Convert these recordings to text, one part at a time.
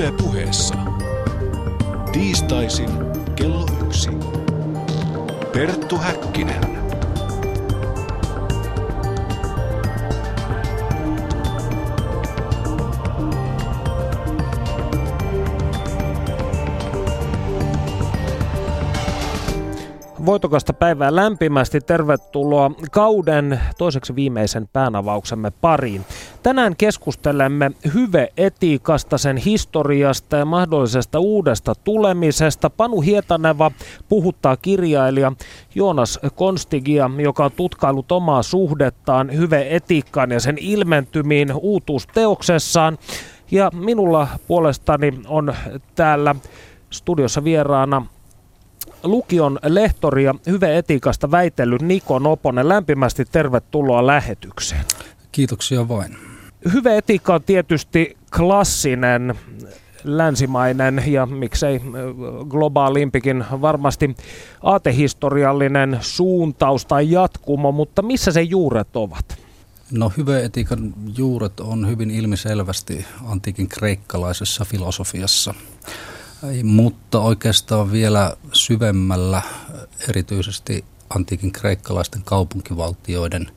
Yle puheessa. Tiistaisin kello 1. Perttu Häkkinen. Voitokasta päivää lämpimästi. Tervetuloa kauden toiseksi viimeisen päänavauksemme pariin. Tänään keskustelemme hyve-etiikasta, sen historiasta ja mahdollisesta uudesta tulemisesta. Panu Hietaneva puhuttaa kirjailija Joonas Konstigia, joka on tutkaillut omaa suhdettaan hyve-etiikkaan ja sen ilmentymiin uutuusteoksessaan. Ja minulla puolestani on täällä studiossa vieraana lukion lehtori ja hyve-etiikasta väitellyt Niko Noponen. Lämpimästi tervetuloa lähetykseen. Kiitoksia vain. Hyve-etiikka on tietysti klassinen, länsimainen ja miksei globaalimpikin varmasti aatehistoriallinen suuntaus tai jatkumo, mutta missä sen juuret ovat? No, hyve-etiikan juuret on hyvin ilmiselvästi antiikin kreikkalaisessa filosofiassa. Mutta oikeastaan vielä syvemmällä erityisesti antiikin kreikkalaisten kaupunkivaltioiden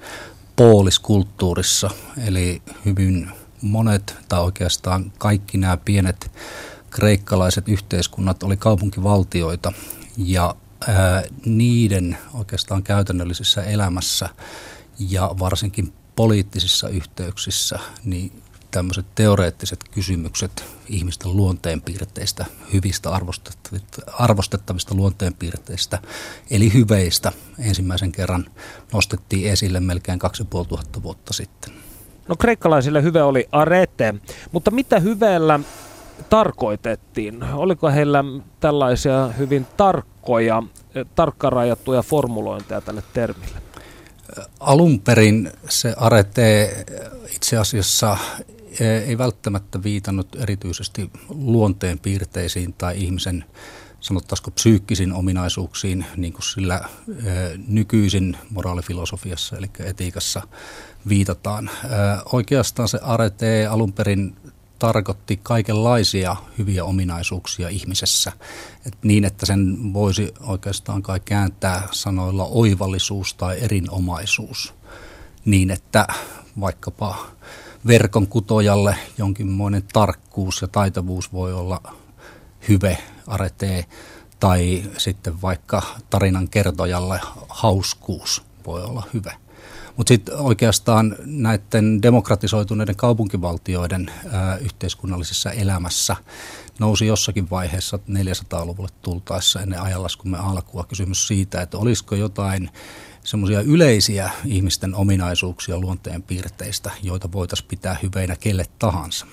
pooliskulttuurissa. Eli hyvin monet tai oikeastaan kaikki nämä pienet kreikkalaiset yhteiskunnat oli kaupunkivaltioita ja niiden oikeastaan käytännöllisessä elämässä ja varsinkin poliittisissa yhteyksissä niin tämmöiset teoreettiset kysymykset ihmisten luonteenpiirteistä, hyvistä arvostettavista luonteenpiirteistä, eli hyveistä, ensimmäisen kerran nostettiin esille melkein 2500 vuotta sitten. No, kreikkalaisille hyve oli arete, mutta mitä hyveellä tarkoitettiin? Oliko heillä tällaisia hyvin tarkkaan rajattuja formulointeja tälle termille? Alun perin se arete itse asiassa ei välttämättä viitannut erityisesti luonteen piirteisiin tai ihmisen, sanottaisiko, psyykkisiin ominaisuuksiin, niin kuin sillä nykyisin moraalifilosofiassa eli etiikassa viitataan. Oikeastaan se arete alun perin tarkoitti kaikenlaisia hyviä ominaisuuksia ihmisessä, niin että sen voisi oikeastaan kai kääntää sanoilla oivallisuus tai erinomaisuus, niin että vaikkapa verkon kutojalle jonkinmoinen tarkkuus ja taitavuus voi olla hyve, arete, tai sitten vaikka tarinan kertojalle hauskuus voi olla hyve. Mutta sitten oikeastaan näiden demokratisoituneiden kaupunkivaltioiden yhteiskunnallisessa elämässä nousi jossakin vaiheessa 400-luvulle tultaessa ennen ajanlaskumme alkua kysymys siitä, että olisiko jotain semmoisia yleisiä ihmisten ominaisuuksia luonteen piirteistä, joita voitaisiin pitää hyveinä kelle tahansa.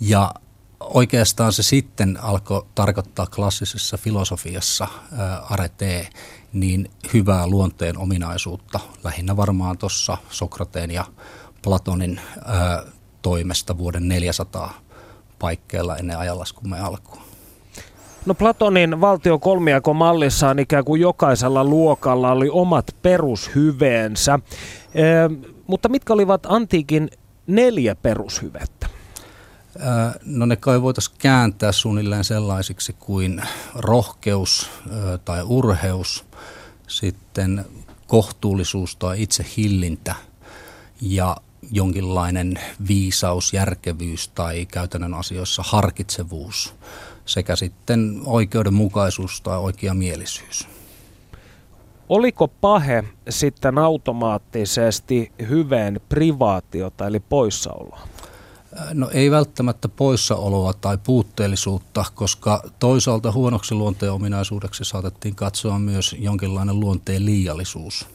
Ja oikeastaan se sitten alkoi tarkoittaa klassisessa filosofiassa arete, niin hyvää luonteen ominaisuutta, lähinnä varmaan tuossa Sokrateen ja Platonin toimesta vuoden 400 paikkeilla ennen ajanlaskumme alkua. No, Platonin valtiokolmijakomallissaan ikään kuin jokaisella luokalla oli omat perushyveensä, mutta mitkä olivat antiikin 4 perushyvettä? No, ne kai voitaisiin kääntää suunnilleen sellaisiksi kuin rohkeus tai urheus, sitten kohtuullisuus tai itsehillintä ja jonkinlainen viisaus, järkevyys tai käytännön asioissa harkitsevuus sekä sitten oikeudenmukaisuus tai oikeamielisyys. Oliko pahe sitten automaattisesti hyveen privaatiota eli poissaoloa? No, ei välttämättä poissaoloa tai puutteellisuutta, koska toisaalta huonoksi luonteen ominaisuudeksi saatettiin katsoa myös jonkinlainen luonteen liiallisuus.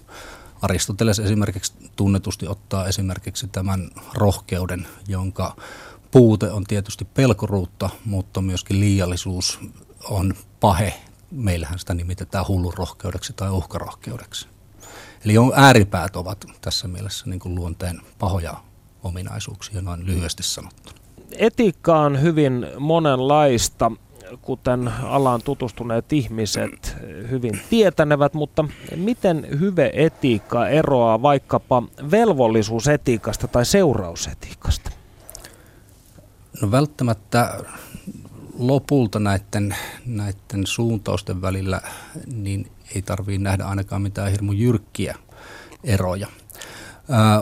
Aristoteles esimerkiksi tunnetusti ottaa esimerkiksi tämän rohkeuden, jonka puute on tietysti pelkuruutta, mutta myöskin liiallisuus on pahe. Meillähän sitä nimitetään hullun rohkeudeksi tai uhkarohkeudeksi. Eli ääripäät ovat tässä mielessä niin kuin luonteen pahoja ominaisuuksia, noin lyhyesti sanottu. Etiikka on hyvin monenlaista, kuten alaan tutustuneet ihmiset hyvin tietänevät, mutta miten hyve-etiikka eroaa vaikkapa velvollisuusetiikasta tai seurausetiikasta? No, välttämättä lopulta näiden suuntausten välillä niin ei tarvitse nähdä ainakaan mitään hirmu jyrkkiä eroja.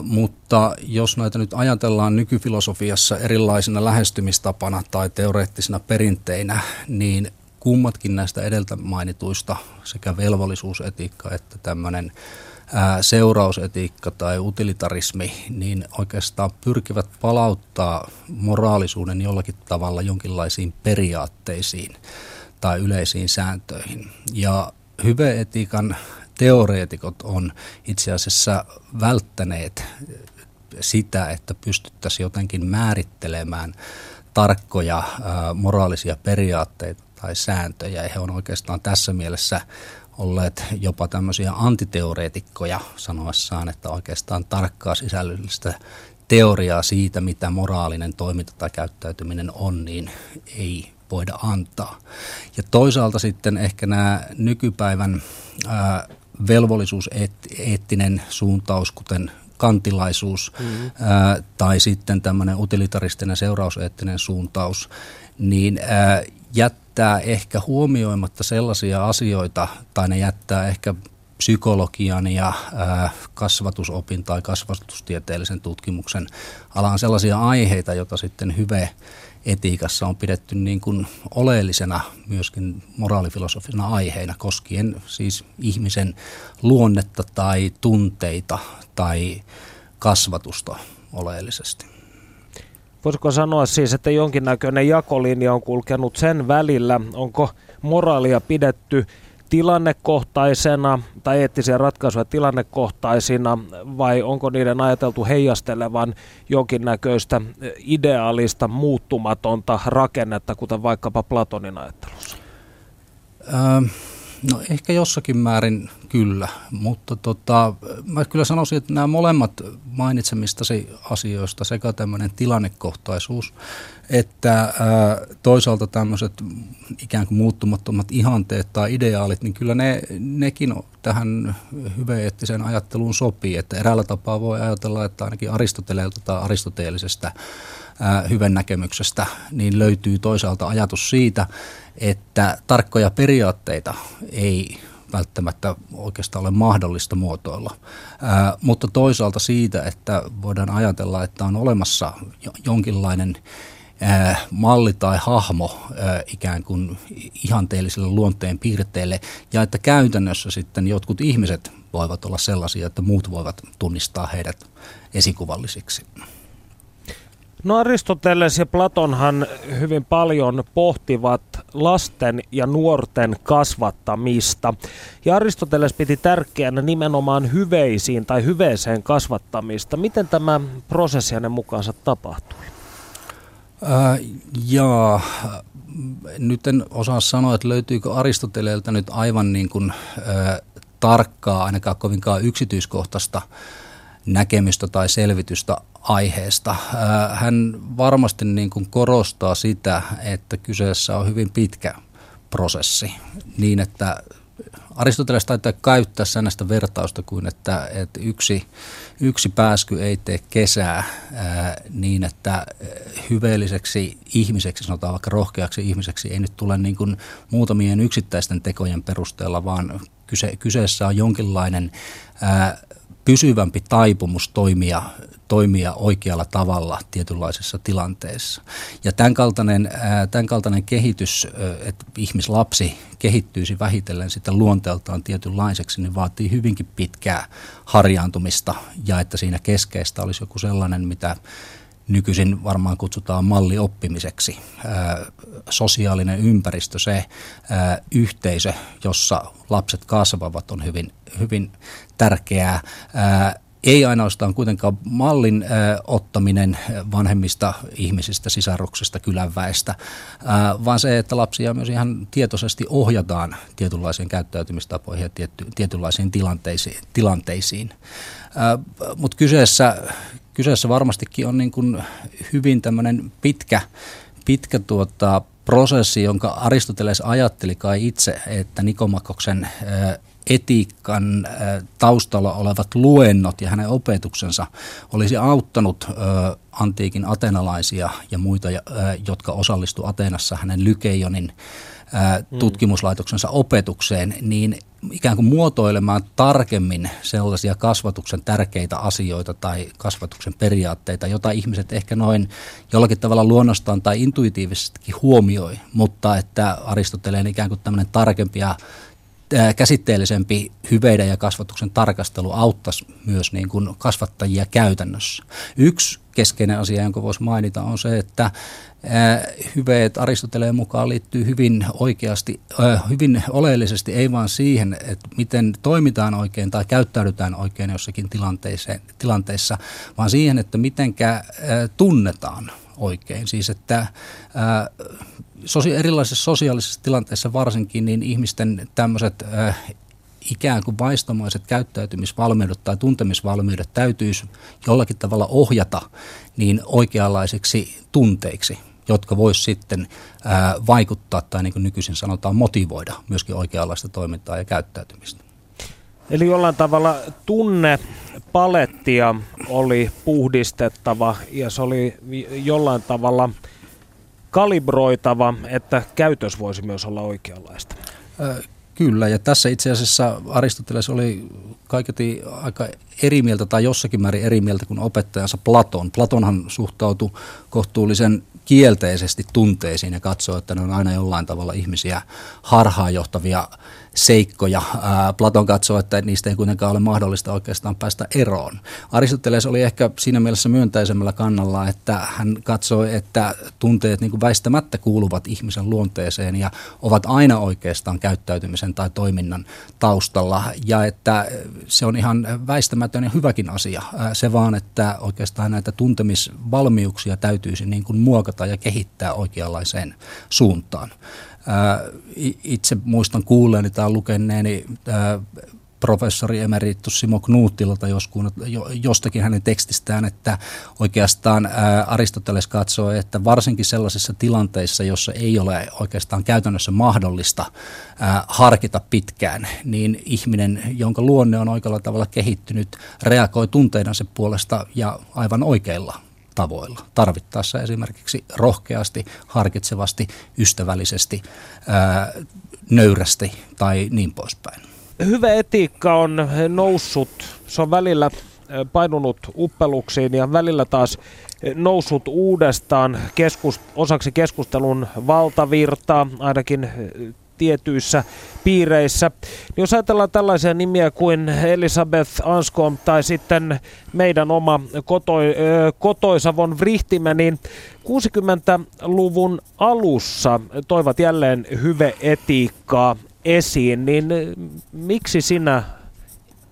Mutta jos näitä nyt ajatellaan nykyfilosofiassa erilaisena lähestymistapana tai teoreettisina perinteinä, niin kummatkin näistä edeltä mainituista, sekä velvollisuusetiikka että tämmöinen seurausetiikka tai utilitarismi, niin oikeastaan pyrkivät palauttaa moraalisuuden jollakin tavalla jonkinlaisiin periaatteisiin tai yleisiin sääntöihin. Ja hyve-etiikan teoreetikot on itse asiassa välttäneet sitä, että pystyttäisiin jotenkin määrittelemään tarkkoja moraalisia periaatteita tai sääntöjä. Ja he on oikeastaan tässä mielessä olleet jopa tämmöisiä antiteoreetikkoja sanoessaan, että oikeastaan tarkkaa sisällöllistä teoriaa siitä, mitä moraalinen toiminta tai käyttäytyminen on, niin ei voida antaa. Ja toisaalta sitten ehkä nämä nykypäivän velvollisuuseettinen suuntaus, kuten kantilaisuus tai sitten tämmöinen utilitaristinen seurauseettinen suuntaus, niin jättää ehkä huomioimatta sellaisia asioita, tai ne jättää ehkä psykologian ja kasvatusopin tai kasvatustieteellisen tutkimuksen alaan sellaisia aiheita, joita sitten hyve-etiikassa on pidetty niin kuin oleellisena myöskin moraalifilosofisena aiheena, koskien siis ihmisen luonnetta tai tunteita tai kasvatusta oleellisesti. Voisiko sanoa siis, että jonkinnäköinen jakolinja on kulkenut sen välillä, onko moraalia pidetty tilannekohtaisena tai eettisiä ratkaisuja tilannekohtaisina, vai onko niiden ajateltu heijastelevan jonkinnäköistä ideaalista muuttumatonta rakennetta, kuten vaikkapa Platonin ajattelussa? No ehkä jossakin määrin kyllä, mutta mä kyllä sanoisin, että nämä molemmat mainitsemistasi asioista, sekä tämmöinen tilannekohtaisuus että toisaalta tämmöiset ikään kuin muuttumattomat ihanteet tai ideaalit, niin kyllä nekin tähän hyve-eettiseen ajatteluun sopii, että eräällä tapaa voi ajatella, että ainakin Aristoteleelta tai aristoteellisesta hyvän näkemyksestä, niin löytyy toisaalta ajatus siitä, että tarkkoja periaatteita ei välttämättä oikeastaan ole mahdollista muotoilla, mutta toisaalta siitä, että voidaan ajatella, että on olemassa jonkinlainen malli tai hahmo ikään kuin ihanteelliselle luonteen piirteelle, ja että käytännössä sitten jotkut ihmiset voivat olla sellaisia, että muut voivat tunnistaa heidät esikuvallisiksi. No Aristoteles ja Platonhan hyvin paljon pohtivat lasten ja nuorten kasvattamista. Ja Aristoteles piti tärkeänä nimenomaan hyveisiin tai hyveeseen kasvattamista. Miten tämä prosessi hänen mukaansa tapahtui? Nyt en osaa sanoa, että löytyykö Aristoteleelta nyt aivan niin kuin, tarkkaa, ainakaan kovinkaan yksityiskohtaista näkemystä tai selvitystä aiheesta. Hän varmasti niin kuin korostaa sitä, että kyseessä on hyvin pitkä prosessi, niin että Aristoteles taitaa käyttää sellaista vertausta kuin, että yksi pääsky ei tee kesää, niin että hyveelliseksi ihmiseksi, sanotaan vaikka rohkeaksi ihmiseksi, ei nyt tule niin kuin muutamien yksittäisten tekojen perusteella, vaan kyseessä on jonkinlainen pysyvämpi taipumus toimia oikealla tavalla tietynlaisessa tilanteessa. Ja tämän kaltainen kehitys, että ihmislapsi kehittyisi vähitellen sitä luonteeltaan tietynlaiseksi, niin vaatii hyvinkin pitkää harjaantumista, ja että siinä keskeistä olisi joku sellainen, mitä nykyisin varmaan kutsutaan mallioppimiseksi. Sosiaalinen ympäristö, se yhteisö, jossa lapset kasvavat, on hyvin, hyvin tärkeää. Ei ainoastaan kuitenkaan mallin ottaminen vanhemmista ihmisistä, sisaruksista, kylänväestä, vaan se, että lapsia myös ihan tietoisesti ohjataan tietynlaisiin käyttäytymistapoihin ja tietynlaisiin tilanteisiin. Mutta kyseessä varmastikin on niin kuin hyvin tämmöinen pitkä prosessi, jonka Aristoteles ajatteli kai itse, että Nikomakoksen etiikan taustalla olevat luennot ja hänen opetuksensa olisi auttanut antiikin atenalaisia ja muita, jotka osallistuivat Ateenassa hänen Lykeionin tutkimuslaitoksensa opetukseen, niin ikään kuin muotoilemaan tarkemmin sellaisia kasvatuksen tärkeitä asioita tai kasvatuksen periaatteita, jota ihmiset ehkä noin jollakin tavalla luonnostaan tai intuitiivisestikin huomioi, mutta että Aristoteleen ikään kuin tämmöinen tarkempi ja käsitteellisempi hyveiden ja kasvatuksen tarkastelu auttaisi myös niin kuin kasvattajia käytännössä. Yksi keskeinen asia, jonka voisi mainita, on se, että hyveet Aristoteleen mukaan liittyy hyvin oleellisesti, ei vaan siihen, että miten toimitaan oikein tai käyttäydytään oikein jossakin tilanteissa, vaan siihen, että mitenkä tunnetaan oikein. Siis että erilaisissa sosiaalisissa tilanteissa varsinkin niin ihmisten tämmöiset ikään kuin vaistomaiset käyttäytymisvalmiudet tai tuntemisvalmiudet täytyisi jollakin tavalla ohjata niin oikeanlaisiksi tunteiksi, jotka voisi sitten vaikuttaa tai niin kuin nykyisin sanotaan motivoida myöskin oikeanlaista toimintaa ja käyttäytymistä. Eli jollain tavalla tunnepalettia oli puhdistettava ja se oli jollain tavalla kalibroitava, että käytös voisi myös olla oikeanlaista. Kyllä, ja tässä itse asiassa Aristoteles oli kaiketi aika eri mieltä tai jossakin määrin eri mieltä kuin opettajansa Platon. Platonhan suhtautui kohtuullisen kielteisesti tunteisiin ja katsoi, että ne on aina jollain tavalla ihmisiä harhaanjohtavia seikkoja. Platon katsoi, että niistä ei kuitenkaan ole mahdollista oikeastaan päästä eroon. Aristoteles oli ehkä siinä mielessä myönteisemmällä kannalla, että hän katsoi, että tunteet niin kuin väistämättä kuuluvat ihmisen luonteeseen ja ovat aina oikeastaan käyttäytymisen tai toiminnan taustalla ja että se on ihan väistämätön ja hyväkin asia. Se vaan, että oikeastaan näitä tuntemisvalmiuksia täytyisi niin kuin muokata ja kehittää oikeanlaiseen suuntaan. Itse muistan kuulleeni tai lukeneeni professori emeritus Simo Knuuttilalta jostakin hänen tekstistään, että oikeastaan Aristoteles katsoo, että varsinkin sellaisissa tilanteissa, jossa ei ole oikeastaan käytännössä mahdollista harkita pitkään, niin ihminen, jonka luonne on oikealla tavalla kehittynyt, reagoi tunteidensa puolesta ja aivan oikeilla tavoilla. Tarvittaessa esimerkiksi rohkeasti, harkitsevasti, ystävällisesti, nöyrästi tai niin poispäin. Hyve-etiikka on noussut, se on välillä painunut uppeluksiin ja välillä taas noussut uudestaan osaksi keskustelun valtavirtaa, ainakin tietyissä piireissä. Jos ajatellaan tällaisia nimiä kuin Elizabeth Anscombe tai sitten meidän oma kotoisa von Wrichtimme, niin 60-luvun alussa toivat jälleen hyve-etiikkaa esiin, niin miksi sinä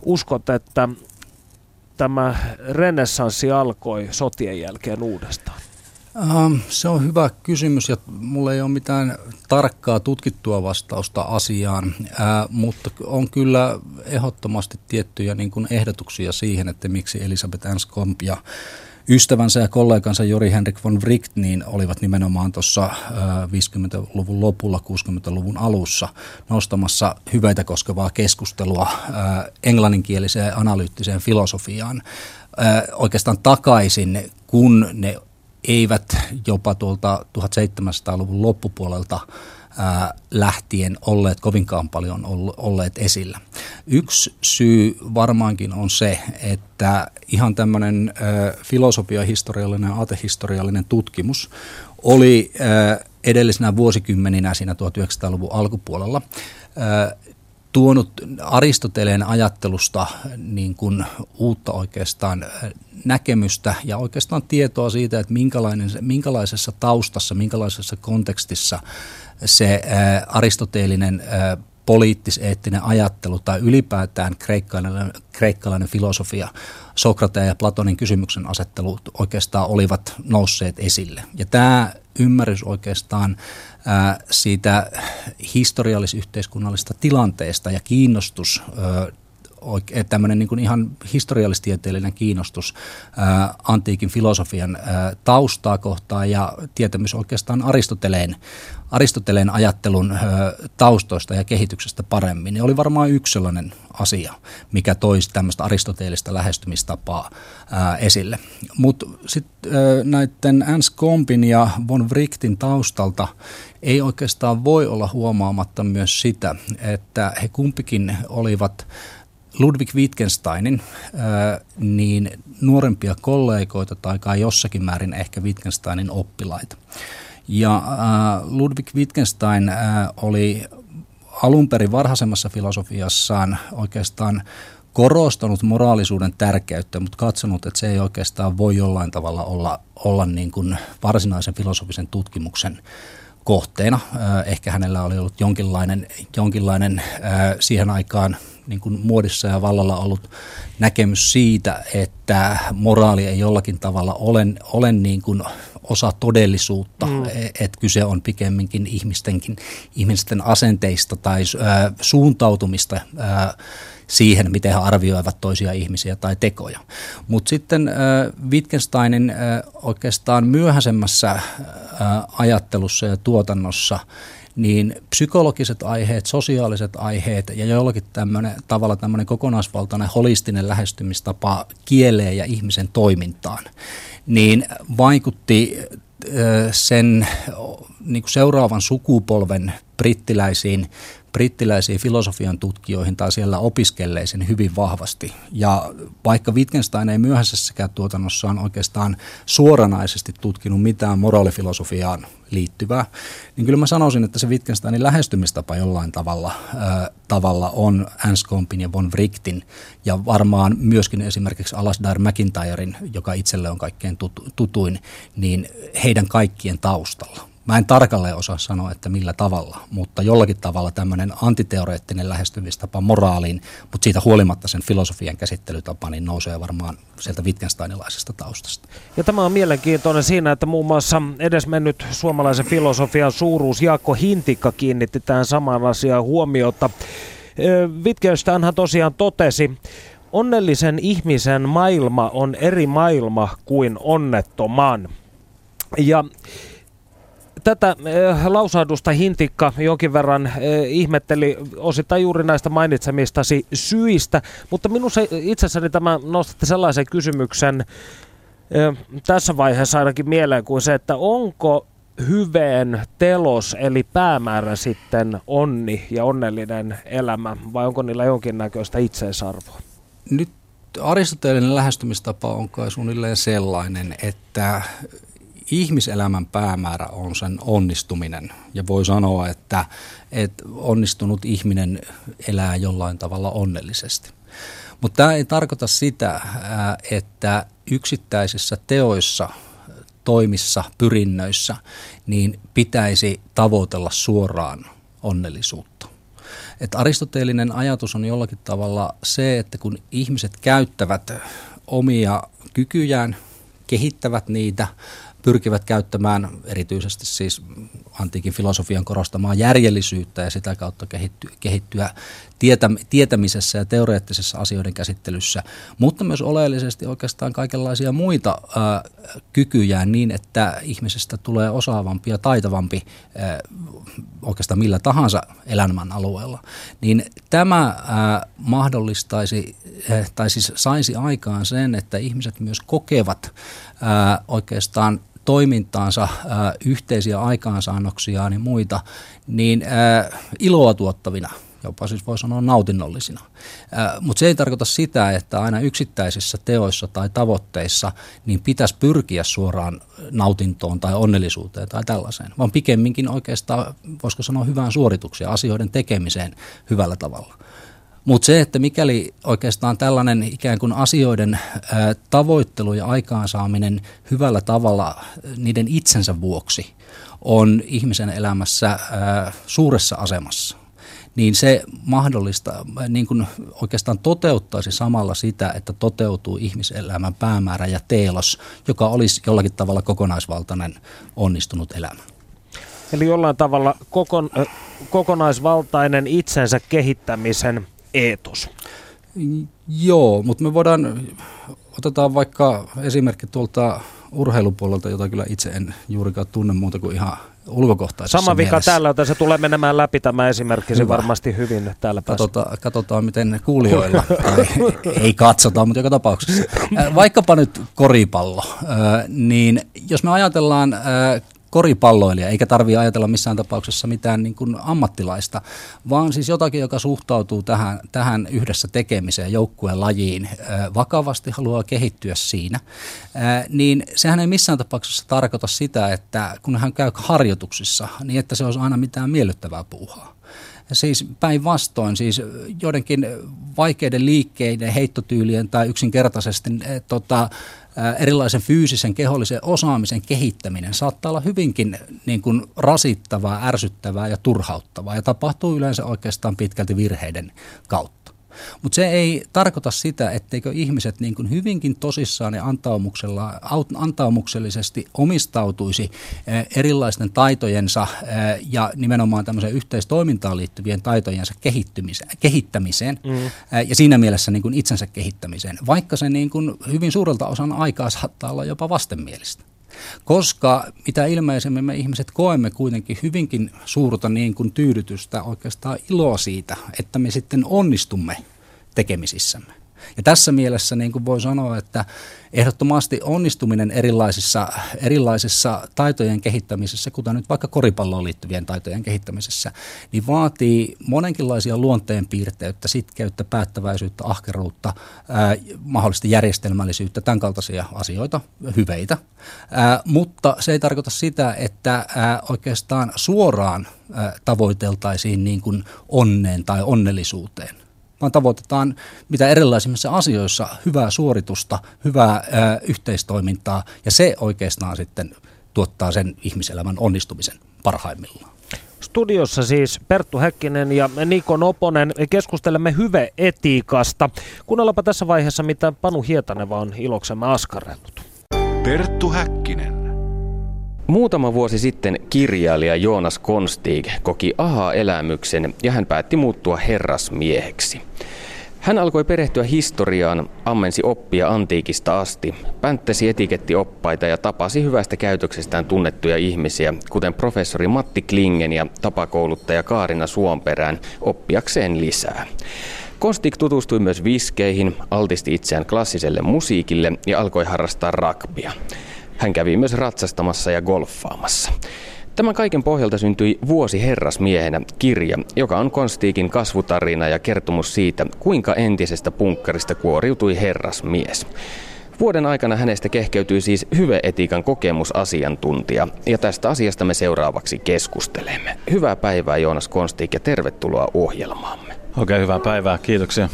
uskot, että tämä renessanssi alkoi sotien jälkeen uudestaan? Se on hyvä kysymys ja mulla ei ole mitään tarkkaa tutkittua vastausta asiaan, mutta on kyllä ehdottomasti tiettyjä niin kuin ehdotuksia siihen, että miksi Elizabeth Anscombe ja ystävänsä ja kollegansa Georg Henrik von Wright niin olivat nimenomaan tuossa 50-luvun lopulla, 60-luvun alussa nostamassa hyveitä koskevaa keskustelua englanninkieliseen analyyttiseen filosofiaan oikeastaan takaisin, kun ne eivät jopa tuolta 1700-luvun loppupuolelta lähtien olleet kovinkaan paljon olleet esillä. Yksi syy varmaankin on se, että ihan tämmöinen filosofiahistoriallinen ja aatehistoriallinen tutkimus oli edellisenä vuosikymmeninä siinä 1900-luvun alkupuolella tuonut Aristoteleen ajattelusta niin kuin uutta oikeastaan näkemystä ja oikeastaan tietoa siitä, että minkälaisessa taustassa, minkälaisessa kontekstissa se aristoteelinen poliittis-eettinen ajattelu tai ylipäätään kreikkalainen filosofia, Sokrateen ja Platonin kysymyksen asettelut oikeastaan olivat nousseet esille. Ja tämä ymmärrys oikeastaan siitä historiallis-yhteiskunnallisesta tilanteesta ja kiinnostus tämmöinen niin kuin ihan historiallistieteellinen kiinnostus antiikin filosofian taustaa kohtaan ja tietämys oikeastaan Aristoteleen ajattelun taustoista ja kehityksestä paremmin. Ne oli varmaan yksi sellainen asia, mikä toisi tämmöistä aristoteellista lähestymistapaa esille. Mutta sitten näiden Anscombin ja von Wrightin taustalta ei oikeastaan voi olla huomaamatta myös sitä, että he kumpikin olivat Ludwig Wittgensteinin niin nuorempia kollegoita tai kai jossakin määrin ehkä Wittgensteinin oppilaita. Ja Ludwig Wittgenstein oli alun perin varhaisemmassa filosofiassaan oikeastaan korostanut moraalisuuden tärkeyttä, mutta katsonut, että se ei oikeastaan voi jollain tavalla olla niin kuin varsinaisen filosofisen tutkimuksen kohteena. Ehkä hänellä oli ollut jonkinlainen siihen aikaan niin kuin muodissa ja vallalla ollut näkemys siitä, että moraali ei jollakin tavalla ole niin kuin osa todellisuutta, että kyse on pikemminkin ihmisten asenteista tai suuntautumista siihen, miten he arvioivat toisia ihmisiä tai tekoja. Mutta sitten Wittgensteinin oikeastaan myöhäisemmässä ajattelussa ja tuotannossa niin psykologiset aiheet, sosiaaliset aiheet ja jollakin tavalla tämmöinen kokonaisvaltainen holistinen lähestymistapa kieleen ja ihmisen toimintaan, niin vaikutti sen niin kuin seuraavan sukupolven brittiläisiin filosofian tutkijoihin tai siellä opiskelleisiin hyvin vahvasti. Ja vaikka Wittgenstein ei myöhäisessäkään tuotannossaan oikeastaan suoranaisesti tutkinut mitään moraalifilosofiaan liittyvää, niin kyllä mä sanoisin, että se Wittgensteinin lähestymistapa jollain tavalla on Anscombin ja von Wrightin ja varmaan myöskin esimerkiksi Alasdair MacIntyren, joka itselle on kaikkein tutuin, niin heidän kaikkien taustalla. Mä en tarkalleen osaa sanoa, että millä tavalla, mutta jollakin tavalla tämmöinen antiteoreettinen lähestymistapa moraaliin, mutta siitä huolimatta sen filosofian käsittelytapa niin nousee varmaan sieltä wittgensteinilaisesta taustasta. Ja tämä on mielenkiintoinen siinä, että muun muassa edesmennyt suomalaisen filosofian suuruus Jaakko Hintikka kiinnitti tähän samaan asiaan huomiota. Wittgensteinhan tosiaan totesi, onnellisen ihmisen maailma on eri maailma kuin onnettoman. Ja tätä lausahdusta Hintikka jonkin verran ihmetteli osittain juuri näistä mainitsemistasi syistä, mutta minusta itsessäni tämä nostatti sellaisen kysymyksen tässä vaiheessa ainakin mieleen kuin se, että onko hyveen telos eli päämäärä sitten onni ja onnellinen elämä vai onko niillä jonkinnäköistä itseisarvoa? Nyt aristoteellinen lähestymistapa on kai suunnilleen sellainen, että ihmiselämän päämäärä on sen onnistuminen ja voi sanoa, että onnistunut ihminen elää jollain tavalla onnellisesti. Mutta tämä ei tarkoita sitä, että yksittäisissä teoissa, toimissa, pyrinnöissä niin pitäisi tavoitella suoraan onnellisuutta. Et aristoteellinen ajatus on jollakin tavalla se, että kun ihmiset käyttävät omia kykyjään, kehittävät niitä, pyrkivät käyttämään erityisesti siis antiikin filosofian korostamaa järjellisyyttä ja sitä kautta kehittyä tietämisessä ja teoreettisessa asioiden käsittelyssä, mutta myös oleellisesti oikeastaan kaikenlaisia muita kykyjä niin, että ihmisestä tulee osaavampi ja taitavampi oikeastaan millä tahansa elämän alueella, niin tämä mahdollistaisi tai siis saisi aikaan sen, että ihmiset myös kokevat oikeastaan toimintaansa, yhteisiä aikaansaannoksiaan ja muita, niin iloa tuottavina, jopa siis voi sanoa nautinnollisina. Mutta se ei tarkoita sitä, että aina yksittäisissä teoissa tai tavoitteissa niin pitäisi pyrkiä suoraan nautintoon tai onnellisuuteen tai tällaiseen, vaan pikemminkin oikeastaan, voisiko sanoa, hyvään suoritukseen, asioiden tekemiseen hyvällä tavalla. Mutta se, että mikäli oikeastaan tällainen ikään kuin asioiden tavoittelu ja aikaansaaminen hyvällä tavalla niiden itsensä vuoksi on ihmisen elämässä suuressa asemassa, niin se mahdollista, niin kuin oikeastaan toteuttaisi samalla sitä, että toteutuu ihmiselämän päämäärä ja telos, joka olisi jollakin tavalla kokonaisvaltainen onnistunut elämä. Eli jollain tavalla kokonaisvaltainen itsensä kehittämisen eetos. Joo, mutta me otetaan vaikka esimerkki tuolta urheilupuolelta, jota kyllä itse en juurikaan tunne muuta kuin ihan ulkokohtaisessa sama vika mielessä. Täällä, joten se tulee menemään läpi tämä esimerkki se varmasti hyvin täällä päässä. Katsotaan, miten kuulijoilla ei katsota, mutta joka tapauksessa. Vaikkapa nyt koripallo, niin jos me ajatellaan koripalloilija, eikä tarvitse ajatella missään tapauksessa mitään niin kuin ammattilaista, vaan siis jotakin, joka suhtautuu tähän yhdessä tekemiseen, joukkueen lajiin, vakavasti haluaa kehittyä siinä, niin sehän ei missään tapauksessa tarkoita sitä, että kun hän käy harjoituksissa, niin että se olisi aina mitään miellyttävää puuhaa. Siis päinvastoin, siis joidenkin vaikeiden liikkeiden, heittotyylien tai yksinkertaisesti erilaisen fyysisen, kehollisen osaamisen kehittäminen saattaa olla hyvinkin niin kuin rasittavaa, ärsyttävää ja turhauttavaa ja tapahtuu yleensä oikeastaan pitkälti virheiden kautta. Mutta se ei tarkoita sitä, etteikö ihmiset niin kuin hyvinkin tosissaan ja antaumuksellisesti omistautuisi erilaisten taitojensa ja nimenomaan tämmöiseen yhteistoimintaan liittyvien taitojensa kehittämiseen ja siinä mielessä niin kuin itsensä kehittämiseen, vaikka se niin kuin hyvin suurelta osan aikaa saattaa olla jopa vastenmielistä. Koska mitä ilmeisemmin me ihmiset koemme kuitenkin hyvinkin suurta niin kuin tyydytystä, oikeastaan iloa siitä, että me sitten onnistumme tekemisissämme. Ja tässä mielessä niin kuin voi sanoa, että ehdottomasti onnistuminen erilaisissa taitojen kehittämisessä, kuten nyt vaikka koripalloon liittyvien taitojen kehittämisessä, niin vaatii monenkinlaisia luonteenpiirteyttä, sitkeyttä, päättäväisyyttä, ahkeruutta, mahdollisesti järjestelmällisyyttä, tämän kaltaisia asioita, hyveitä. Mutta se ei tarkoita sitä, että oikeastaan suoraan tavoiteltaisiin niin kuin onneen tai onnellisuuteen. Vaan tavoitetaan mitä erilaisimmissa asioissa hyvää suoritusta, hyvää yhteistoimintaa ja se oikeastaan sitten tuottaa sen ihmiselämän onnistumisen parhaimmillaan. Studiossa siis Perttu Häkkinen ja Niko Noponen keskustelemme hyve-etiikasta. Kuunnellaanpa tässä vaiheessa mitä Panu Hietaneva on iloksemme askarrellut. Perttu Häkkinen. Muutama vuosi sitten kirjailija Joonas Konstig koki aha-elämyksen ja hän päätti muuttua herrasmieheksi. Hän alkoi perehtyä historiaan, ammensi oppia antiikista asti, pänttäsi etikettioppaita ja tapasi hyvästä käytöksestään tunnettuja ihmisiä, kuten professori Matti Klingen ja tapakouluttaja Kaarina Suomperään oppiakseen lisää. Konstig tutustui myös viskeihin, altisti itseään klassiselle musiikille ja alkoi harrastaa ragbia. Hän kävi myös ratsastamassa ja golffaamassa. Tämän kaiken pohjalta syntyi Vuosi herrasmiehenä -kirja, joka on Konstigin kasvutarina ja kertomus siitä, kuinka entisestä punkkarista kuoriutui herrasmies. Vuoden aikana hänestä kehkeytyi siis hyve-etiikan kokemusasiantuntija, ja tästä asiasta me seuraavaksi keskustelemme. Hyvää päivää Joonas Konstig ja tervetuloa ohjelmaamme. Oikein hyvää päivää, kiitoksia.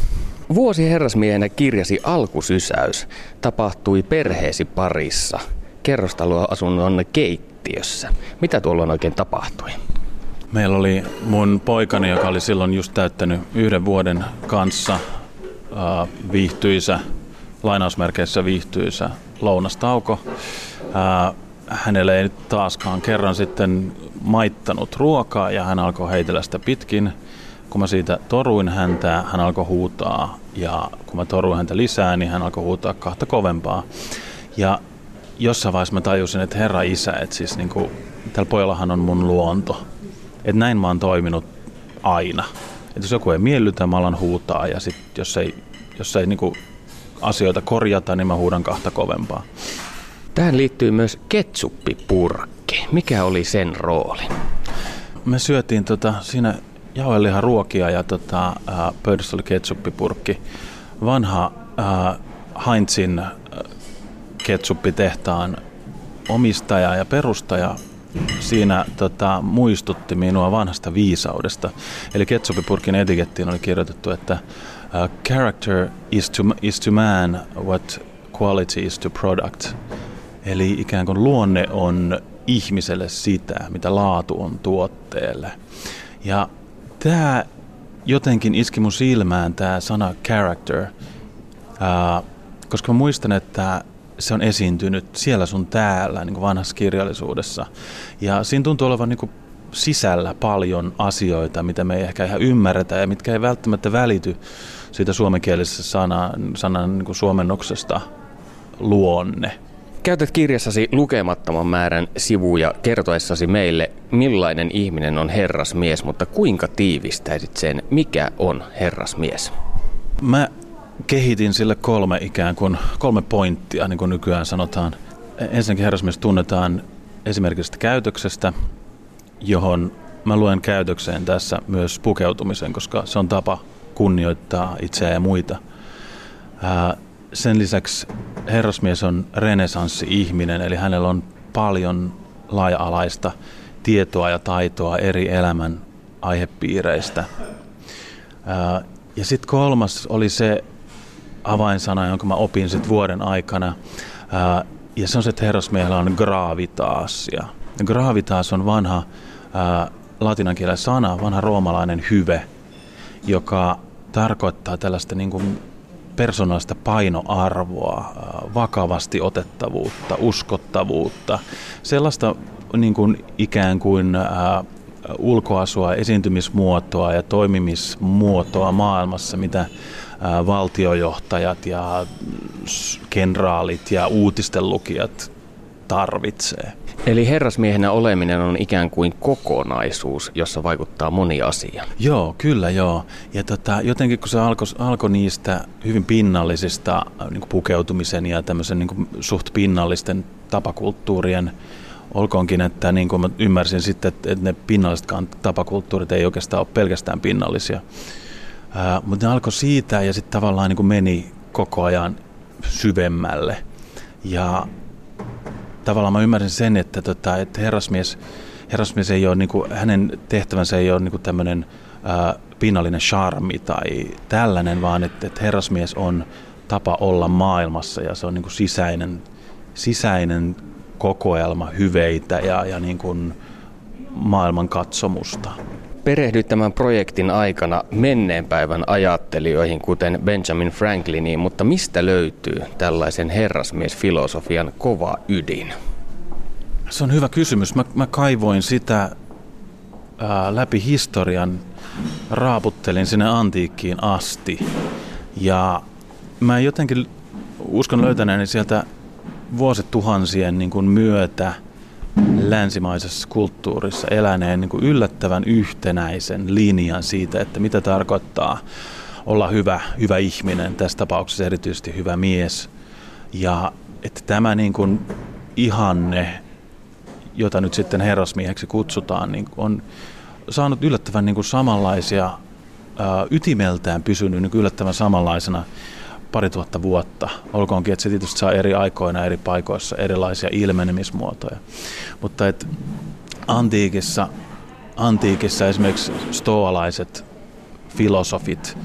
Vuosi herrasmiehenä -kirjasi alkusysäys tapahtui perheesi parissa. Kerrostaloasunnon keittiössä. Mitä tuolloin oikein tapahtui? Meillä oli mun poikani, joka oli silloin just täyttänyt 1 vuoden kanssa viihtyisä, lainausmerkeissä viihtyisä lounastauko. Hänelle ei nyt taaskaan kerran sitten maittanut ruokaa ja hän alkoi heitellä sitä pitkin. Kun mä siitä toruin häntä, hän alkoi huutaa ja kun mä toruin häntä lisää, niin hän alkoi huutaa kahta kovempaa. Ja jossain vaiheessa mä tajusin, että herra isä, että siis niinku, tällä pojallahan on mun luonto. Että näin mä oon toiminut aina. Että jos joku ei miellytä, mä alan huutaa ja sit jos ei niinku asioita korjata, niin mä huudan kahta kovempaa. Tähän liittyy myös ketsuppipurkki. Mikä oli sen rooli? Me syötiin siinä jauhelihan ruokia ja pöydässä oli ketsuppipurkki. Vanha Heinzin ketsuppitehtaan omistaja ja perustaja siinä muistutti minua vanhasta viisaudesta. Eli ketsuppipurkin etikettiin oli kirjoitettu, että character is to man what quality is to product. Eli ikään kuin luonne on ihmiselle sitä, mitä laatu on tuotteelle. Ja tämä jotenkin iski mun silmään tämä sana character, koska mä muistan, että se on esiintynyt siellä sun täällä niin kuin vanhassa kirjallisuudessa. Ja siinä tuntuu olevan niin kuin sisällä paljon asioita, mitä me ei ehkä ihan ymmärretä ja mitkä ei välttämättä välity siitä suomenkielisestä sanan niin kuin suomennoksesta luonne. Käytät kirjassasi lukemattoman määrän sivuja kertoessasi meille, millainen ihminen on herrasmies, mutta kuinka tiivistäisit sen, mikä on herrasmies? Mä kehitin sille kolme pointtia, niin kuin nykyään sanotaan. Ensinnäkin herrasmies tunnetaan esimerkiksi käytöksestä, johon mä luen käytökseen tässä myös pukeutumisen, koska se on tapa kunnioittaa itseä ja muita. Sen lisäksi herrasmies on renesanssi-ihminen, eli hänellä on paljon laaja-alaista tietoa ja taitoa eri elämän aihepiireistä. Ja sitten kolmas oli se avainsana, jonka mä opin sitten vuoden aikana. Ja se on se, että herrasmiehellä on gravitaasia. Gravitaas on vanha latinankielinen sana, vanha roomalainen hyve, joka tarkoittaa tällaista niin kuin persoonallista painoarvoa, vakavasti otettavuutta, uskottavuutta, sellaista niin kuin ikään kuin ulkoasua, esiintymismuotoa ja toimimismuotoa maailmassa, mitä valtiojohtajat ja kenraalit ja uutistenlukijat tarvitsee. Eli herrasmiehenä oleminen on ikään kuin kokonaisuus, jossa vaikuttaa moni asia. Joo, kyllä joo. Ja jotenkin kun se alkoi niistä hyvin pinnallisista niin kuin pukeutumisen ja tämmöisen niin kuin suht pinnallisten tapakulttuurien, olkoonkin, että niin kuin mä ymmärsin sitten, että ne pinnallisetkaan tapakulttuurit ei oikeastaan ole pelkästään pinnallisia. Mutta ne alkoi siitä ja sitten tavallaan niin kuin meni koko ajan syvemmälle. Ja tavallaan mä ymmärsin sen, että herrasmies ei ole, niin kuin, hänen tehtävänsä ei ole niin kuin tämmöinen pinnallinen charmi tai tällainen, vaan että herrasmies on tapa olla maailmassa ja se on niin kuin sisäinen kokoelma hyveitä ja niin kuin maailman katsomusta. Perehdy tämän projektin aikana menneen päivän ajattelijoihin, kuten Benjamin Frankliniin, mutta mistä löytyy tällaisen herrasmiesfilosofian kova ydin? Se on hyvä kysymys. Mä kaivoin sitä läpi historian, raaputtelin sinne antiikkiin asti. Ja mä jotenkin uskon löytäneeni sieltä vuosituhansien niin kuin myötä länsimaisessa kulttuurissa eläneen niin kuin yllättävän yhtenäisen linjan siitä, että mitä tarkoittaa olla hyvä ihminen, tässä tapauksessa erityisesti hyvä mies. Ja että tämä niin kuin ihanne, jota nyt sitten herrasmieheksi kutsutaan, niin on saanut yllättävän niin kuin samanlaisia, ytimeltään pysynyt niin kuin yllättävän samanlaisena pari tuhatta vuotta. Olkoonkin, että se tietysti saa eri aikoina, eri paikoissa erilaisia ilmenemismuotoja. Mutta että antiikissa esimerkiksi stoalaiset filosofit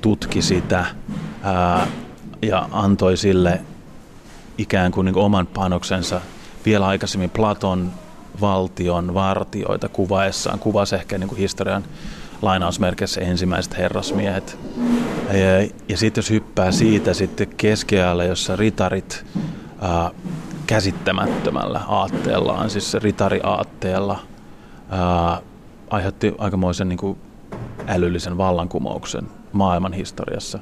tutki sitä ja antoi sille ikään kuin oman panoksensa. Vielä aikaisemmin Platon valtion vartioita kuvaessaan kuvasi ehkä niin kuin historian lainausmerkissä ensimmäiset herrasmiehet. Ja sitten jos hyppää siitä sitten keskiajalle, jossa ritarit käsittämättömällä aatteellaan, siis ritariaatteella, aiheutti aikamoisen niin kuin älyllisen vallankumouksen maailman historiassa.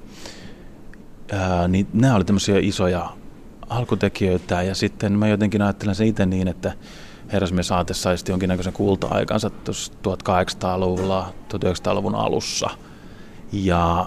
Niin nämä oli tämmöisiä isoja alkutekijöitä, ja sitten mä jotenkin ajattelen sen itse niin, että herrasmiesaate saisi jonkinnäköisen kulta-aikansa 1800-luvulla, 1900-luvun alussa. Ja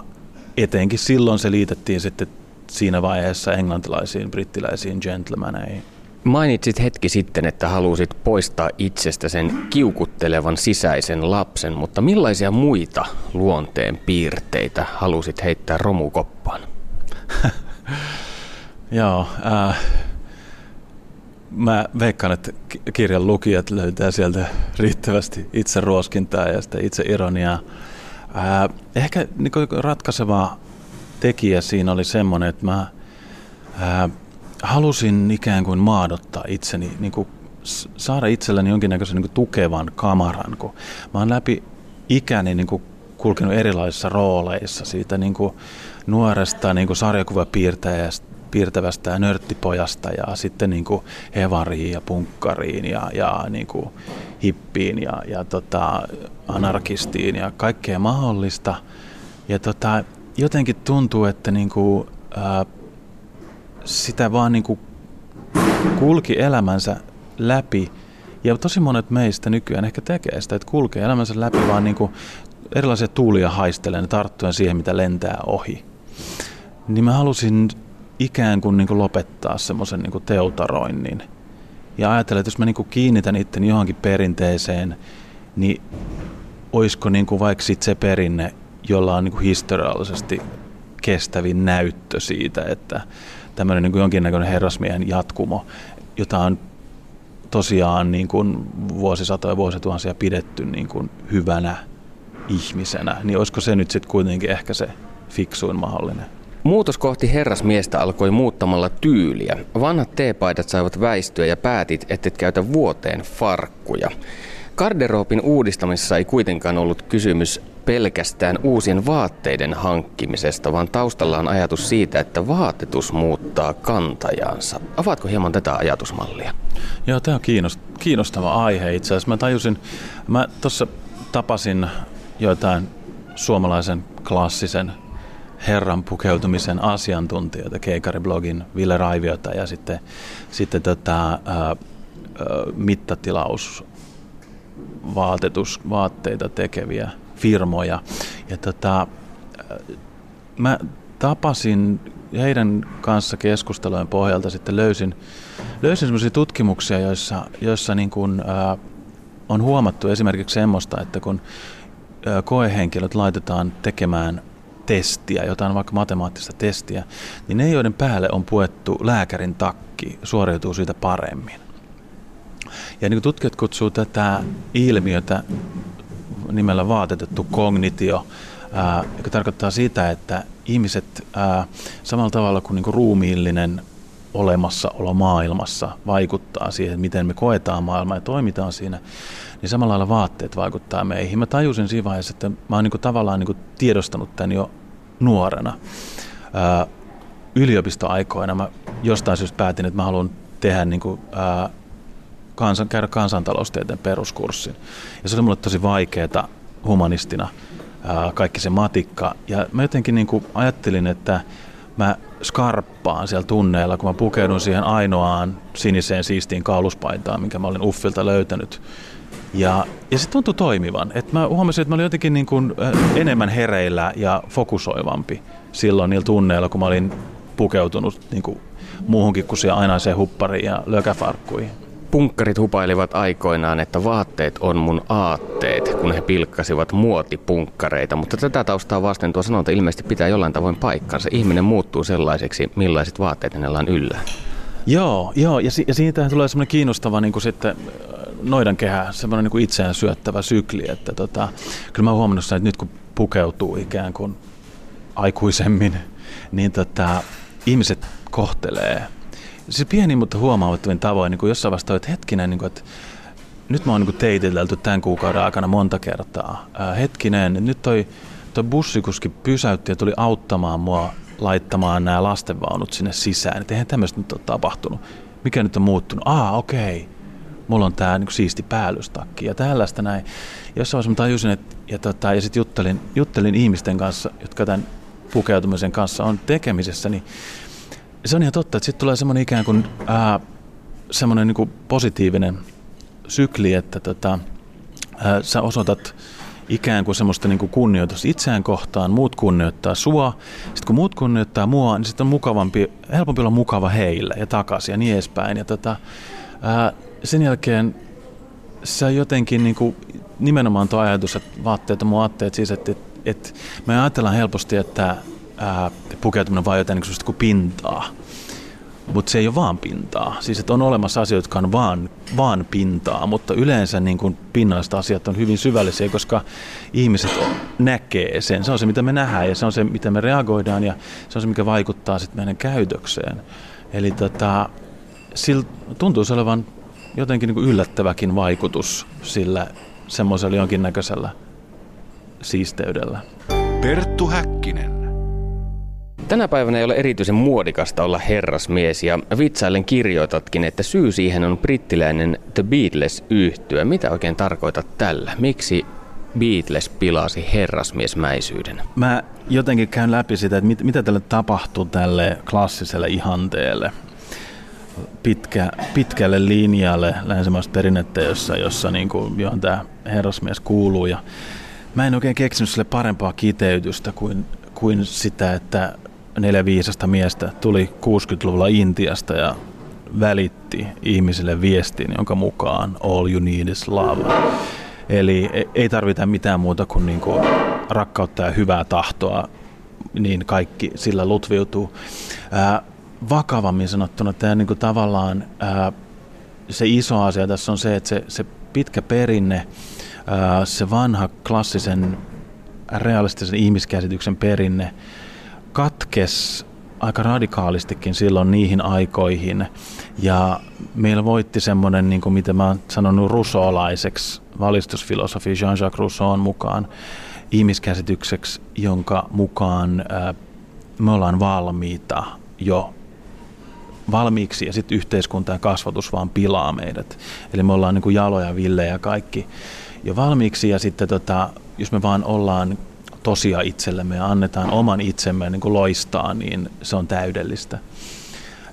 etenkin silloin se liitettiin sitten siinä vaiheessa englantilaisiin, brittiläisiin gentlemaneihin. Mainitsit hetki sitten, että halusit poistaa itsestä sen kiukuttelevan sisäisen lapsen, mutta millaisia muita luonteen piirteitä halusit heittää romukoppaan? Joo, mä veikkaan, että kirjan lukijat löytää sieltä riittävästi itse ruoskintaa ja sitä itse ironiaa. Ehkä ratkaiseva tekijä siinä oli semmoinen, että mä halusin ikään kuin maadottaa itseni, niin kuin saada itselleni jonkinnäköisen niin kuin tukevan kamaran, kun mä oon läpi ikäni niin kuin kulkenut erilaisissa rooleissa siitä niin kuin nuoresta niin kuin sarjakuvapiirtävästä ja nörttipojasta ja sitten niin kuin hevariin ja punkkariin ja niin kuin hippiin ja anarkistiin ja kaikkea mahdollista. Ja jotenkin tuntuu, että niinku, sitä vaan niinku kulki elämänsä läpi. Ja tosi monet meistä nykyään ehkä tekee sitä, että kulkee elämänsä läpi vaan niinku erilaisia tuulia haistellen, tarttuen siihen, mitä lentää ohi. Niin mä halusin ikään kuin niinku lopettaa semmoisen niinku teutaroinnin. Ja ajatella, että jos mä niinku kiinnitän itten johonkin perinteeseen, niin olisiko niinku vaikka sit se perinne, jolla on niinku historiallisesti kestävin näyttö siitä, että tämmöinen niinku jonkinnäköinen herrasmiehen jatkumo, jota on tosiaan niin kuin vuosisatoja, vuosituhansia pidetty niin kuin hyvänä ihmisenä, niin olisiko se nyt sitten kuitenkin ehkä se fiksuin mahdollinen? Muutos kohti herrasmiestä alkoi muuttamalla tyyliä. Vanhat teepaidat saivat väistyä ja päätit, ettet käytä vuoteen farkkuja. Garderoobin uudistamisessa ei kuitenkaan ollut kysymys pelkästään uusien vaatteiden hankkimisesta, vaan taustalla on ajatus siitä, että vaatetus muuttaa kantajaansa. Avaatko hieman tätä ajatusmallia? Joo, tämä on kiinnostava aihe itse asiassa. Mä tuossa tapasin joitain suomalaisen klassisen herran pukeutumisen asiantuntijoita, Keikari-blogin Ville Raiviota ja sitten mittatilaus vaatteita tekeviä firmoja. Ja mä tapasin heidän kanssa keskustelujen pohjalta sitten löysin semmoisia tutkimuksia, joissa niin kuin, on huomattu esimerkiksi semmoista, että kun koehenkilöt laitetaan tekemään testiä, jotain vaikka matemaattista testiä, niin ne, joiden päälle on puettu lääkärin takki, suoriutuu siitä paremmin. Ja niin kuin tutkijat kutsuu tätä ilmiötä nimellä vaatetettu kognitio, joka tarkoittaa sitä, että ihmiset samalla tavalla kuin niin kuin ruumiillinen olemassaolo maailmassa vaikuttaa siihen, miten me koetaan maailmaa ja toimitaan siinä, niin samalla lailla vaatteet vaikuttaa meihin. Mä tajusin siinä vaiheessa, että mä oon niin kuin tavallaan niin kuin tiedostanut tämän jo nuorena. Yliopistoaikoina mä jostain syystä päätin, että mä haluan tehdä niin kuin, käydä kansantaloustieteen peruskurssin. Ja se oli mulle tosi vaikeaa humanistina, kaikki se matikka. Ja mä jotenkin niin kuin ajattelin, että mä skarppaan siellä tunneilla, kun mä pukeudun siihen ainoaan siniseen siistiin kauluspaitaan, minkä mä olin Uffilta löytänyt. Ja se tuntui toimivan. Et mä huomasin, että mä olin jotenkin niin kuin enemmän hereillä ja fokusoivampi silloin niillä tunneilla, kun mä olin pukeutunut niin kuin muuhunkin kuin siihen ainaiseen huppariin ja lökäfarkkuihin. Punkkarit hupailivat aikoinaan, että vaatteet on mun aatteet, kun he pilkkasivat muotipunkkareita, mutta tätä taustaa vasten tuo sanonta ilmeisesti pitää jollain tavoin paikkansa. Ihminen muuttuu sellaiseksi, millaiset vaatteet hänellä on yllä. Joo, ja siitähän tulee semmoinen kiinnostava niin kuin sitten noidankehä, semmoinen niin kuin itseään syöttävä sykli, että kyllä mä oon huomannut sen, että nyt kun pukeutuu ikään kuin aikuisemmin, niin ihmiset kohtelee. Siis pieni, mutta huomaamattomin tavoin, niin kuin jossain vasta että hetkinen, niin kuin, että nyt mä oon niin teitelty tämän kuukauden aikana monta kertaa. Nyt toi bussikuski pysäytti ja tuli auttamaan mua laittamaan nämä lastenvaunut sinne sisään. Et eihän tämmöistä nyt ole tapahtunut. Mikä nyt on muuttunut? Okei. Mulla on tää niin kuin siisti päällystakki ja tällaista näin. Jossain vaiheessa mä tajusin, että, ja sitten juttelin ihmisten kanssa, jotka tämän pukeutumisen kanssa on tekemisessä, niin se on ihan totta, että sitten tulee semmoinen ikään kuin semmoinen niin kuin positiivinen sykli, että sä osoitat ikään kuin semmoista niin kuin kunnioitusta itseään kohtaan, muut kunnioittaa sua. Sitten kun muut kunnioittaa mua, niin sitten on helpompi olla mukava heille ja takaisin ja niin edespäin. Ja sen jälkeen sä jotenkin niin kuin, nimenomaan tuo ajatus, että vaatteet on mun aatteet, siis että me ajatellaan helposti, että pukeutuminen vaan jotain niin kuin pintaa, mutta se ei ole vaan pintaa. Siis että on olemassa asioita, jotka on vaan pintaa, mutta yleensä niin kuin pinnalliset asiat on hyvin syvällisiä, koska ihmiset näkee sen. Se on se, mitä me nähdään ja se on se, mitä me reagoidaan ja se on se, mikä vaikuttaa sitten meidän käytökseen. Eli tuntuu olevan jotenkin niin kuin yllättäväkin vaikutus sillä semmoisella jonkinnäköisellä siisteydellä. Perttu Häkkinen. Tänä päivänä ei ole erityisen muodikasta olla herrasmies ja vitsaillen kirjoitatkin, että syy siihen on brittiläinen The Beatles-yhtye. Mitä oikein tarkoitat tällä? Miksi Beatles pilasi herrasmiesmäisyyden. Mä jotenkin käyn läpi sitä, että mitä tälle tapahtui tälle klassiselle ihanteelle. Pitkälle linjalle länsimaista perinnettä, jossa niin kuin, johon tämä herrasmies kuuluu. Ja mä en oikein keksinyt sille parempaa kiteytystä kuin sitä, että 4 viisasta miestä tuli 60-luvulla Intiasta ja välitti ihmisille viestin, jonka mukaan all you need is love. Eli ei tarvita mitään muuta kuin niinku rakkautta ja hyvää tahtoa, niin kaikki sillä lutviutuu. Vakavammin sanottuna tämä niinku tavallaan se iso asia tässä on se, että se pitkä perinne, se vanha klassisen realistisen ihmiskäsityksen perinne katkesi aika radikaalistikin silloin niihin aikoihin. Ja meillä voitti semmoinen, niin kuin mitä mä oon sanonut russolaiseksi valistusfilosofi Jean-Jacques Rousseau'n mukaan, ihmiskäsitykseksi, jonka mukaan me ollaan valmiita jo valmiiksi ja sitten yhteiskunta ja kasvatus vaan pilaa meidät. Eli me ollaan niin kuin jaloja, villejä kaikki jo valmiiksi ja sitten jos me vaan ollaan tosia itsellemme ja annetaan oman itsemme niin kuin loistaa, niin se on täydellistä.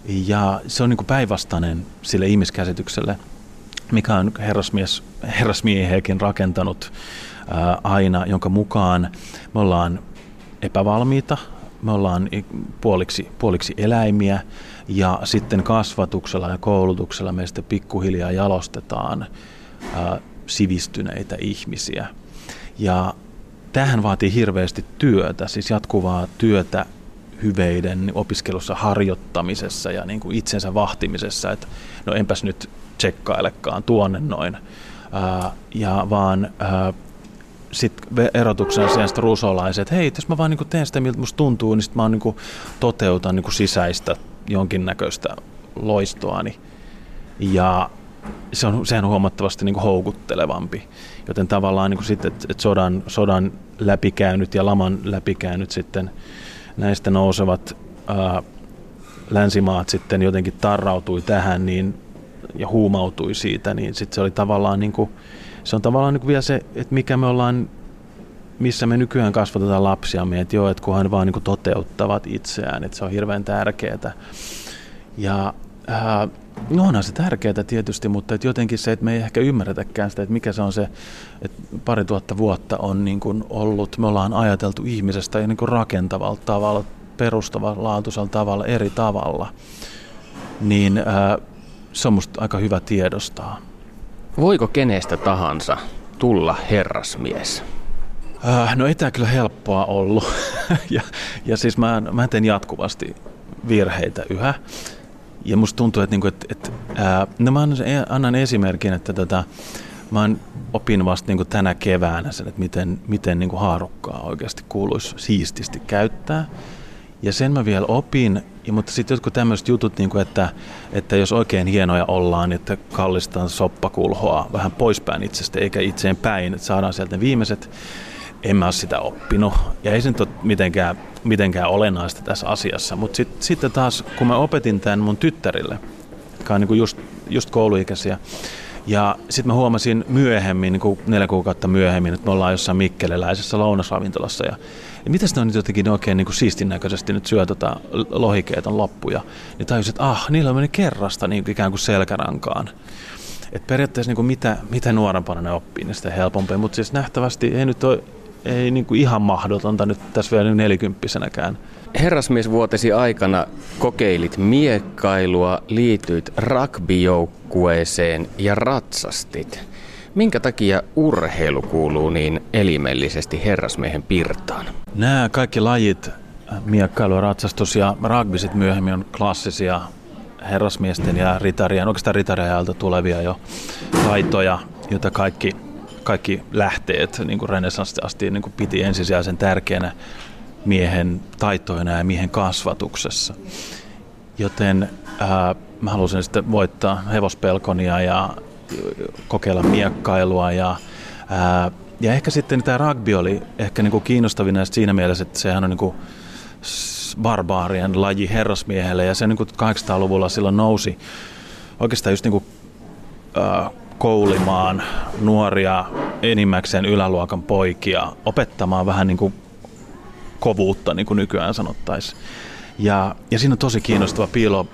Ja se on niin kuin päinvastainen sille ihmiskäsitykselle, mikä on herrasmiehekin rakentanut aina, jonka mukaan me ollaan epävalmiita, me ollaan puoliksi eläimiä ja sitten kasvatuksella ja koulutuksella me sitten pikkuhiljaa jalostetaan sivistyneitä ihmisiä. Ja tämähän vaatii hirveästi työtä, siis jatkuvaa työtä hyveiden opiskelussa, harjoittamisessa ja niin kuin itsensä vahtimisessa, että no enpäs nyt tsekkailekaan tuonne noin. Sitten erotuksena sieltä rusolaiset, että hei, jos mä vaan niin kuin teen sitä, miltä musta tuntuu, niin sitten mä niin kuin toteutan niin kuin sisäistä jonkinnäköistä loistoani. Ja sehän on huomattavasti niin kuin houkuttelevampi. Joten tavallaan niin sitten, että sodan läpikäynyt ja laman läpikäynyt sitten näistä nousevat länsimaat sitten jotenkin tarrautui tähän niin, ja huumautui siitä, niin sitten se oli tavallaan niin kuin, se on tavallaan niin vielä se, että mikä me ollaan, missä me nykyään kasvatetaan lapsiamme, että joo, että kunhan vaan niin kuin toteuttavat itseään, että se on hirveän tärkeää. Ja no onhan se tärkeää tietysti, mutta et jotenkin se, että me ei ehkä ymmärretäkään sitä, että mikä se on se, että 2000 vuotta on niin kuin ollut, me ollaan ajateltu ihmisestä niin kuin rakentavalla tavalla, perustavanlaatuisella tavalla, eri tavalla, niin se on musta aika hyvä tiedostaa. Voiko kenestä tahansa tulla herrasmies? No ei tämä kyllä helppoa ollut ja siis mä teen jatkuvasti virheitä yhä. Ja musta tuntuu, että mä annan esimerkin, että mä opin vasta niin kuin tänä keväänä sen, että miten niin kuin haarukkaa oikeasti kuuluisi siististi käyttää. Ja sen mä vielä opin, mutta sitten jotkut tämmöiset jutut, niin kuin että jos oikein hienoja ollaan, niin että kallistaan soppakulhoa vähän poispäin itsestä eikä itseen päin, että saadaan sieltä viimeiset. En mä ole sitä oppinut ja ei se nyt ole mitenkään olennaista tässä asiassa, mutta sitten taas kun mä opetin tämän mun tyttärille, joka on niin kuin just kouluikäisiä, ja sitten mä huomasin myöhemmin, niin kuin 4 kuukautta myöhemmin, että me ollaan jossain mikkeleläisessä lounasravintolassa ja mitäs ne on nyt jotenkin oikein niin kuin siistin näköisesti nyt syö lohikeeton loppuja, niin tajusin, että niillä meni kerrasta niin ikään kuin selkärankaan. Et periaatteessa niin kuin mitä nuorempana ne oppii, niin sitä helpompaa, mutta siis nähtävästi ei nyt ole ei niin kuin ihan mahdotonta nyt tässä vielä 40-vuotisenäkään. Herrasmiesvuotesi aikana kokeilit miekkailua, liityit rugbyjoukkueeseen ja ratsastit. Minkä takia urheilu kuuluu niin elimellisesti herrasmiehen pirtaan? Nämä kaikki lajit, miekkailu, ratsastus ja rugby sit myöhemmin on klassisia herrasmiesten ja ritarien, oikeastaan ritariajalta tulevia jo taitoja, joita kaikki lähteet niin kuin renessanssista asti niin kuin piti ensisijaisen tärkeänä miehen taitoina ja miehen kasvatuksessa. Joten mä halusin sitten voittaa hevospelkonia ja kokeilla miekkailua ja ehkä sitten tämä rugby oli ehkä niin kuin kiinnostavin näistä siinä mielessä, että sehän on niin kuin barbaarien laji herrasmiehelle ja se niin kuin 800-luvulla silloin nousi oikeastaan just niin kuin, koulimaan nuoria enimmäkseen yläluokan poikia opettamaan vähän niin kuin kovuutta, niin kuin nykyään sanottaisiin. Ja siinä on tosi kiinnostava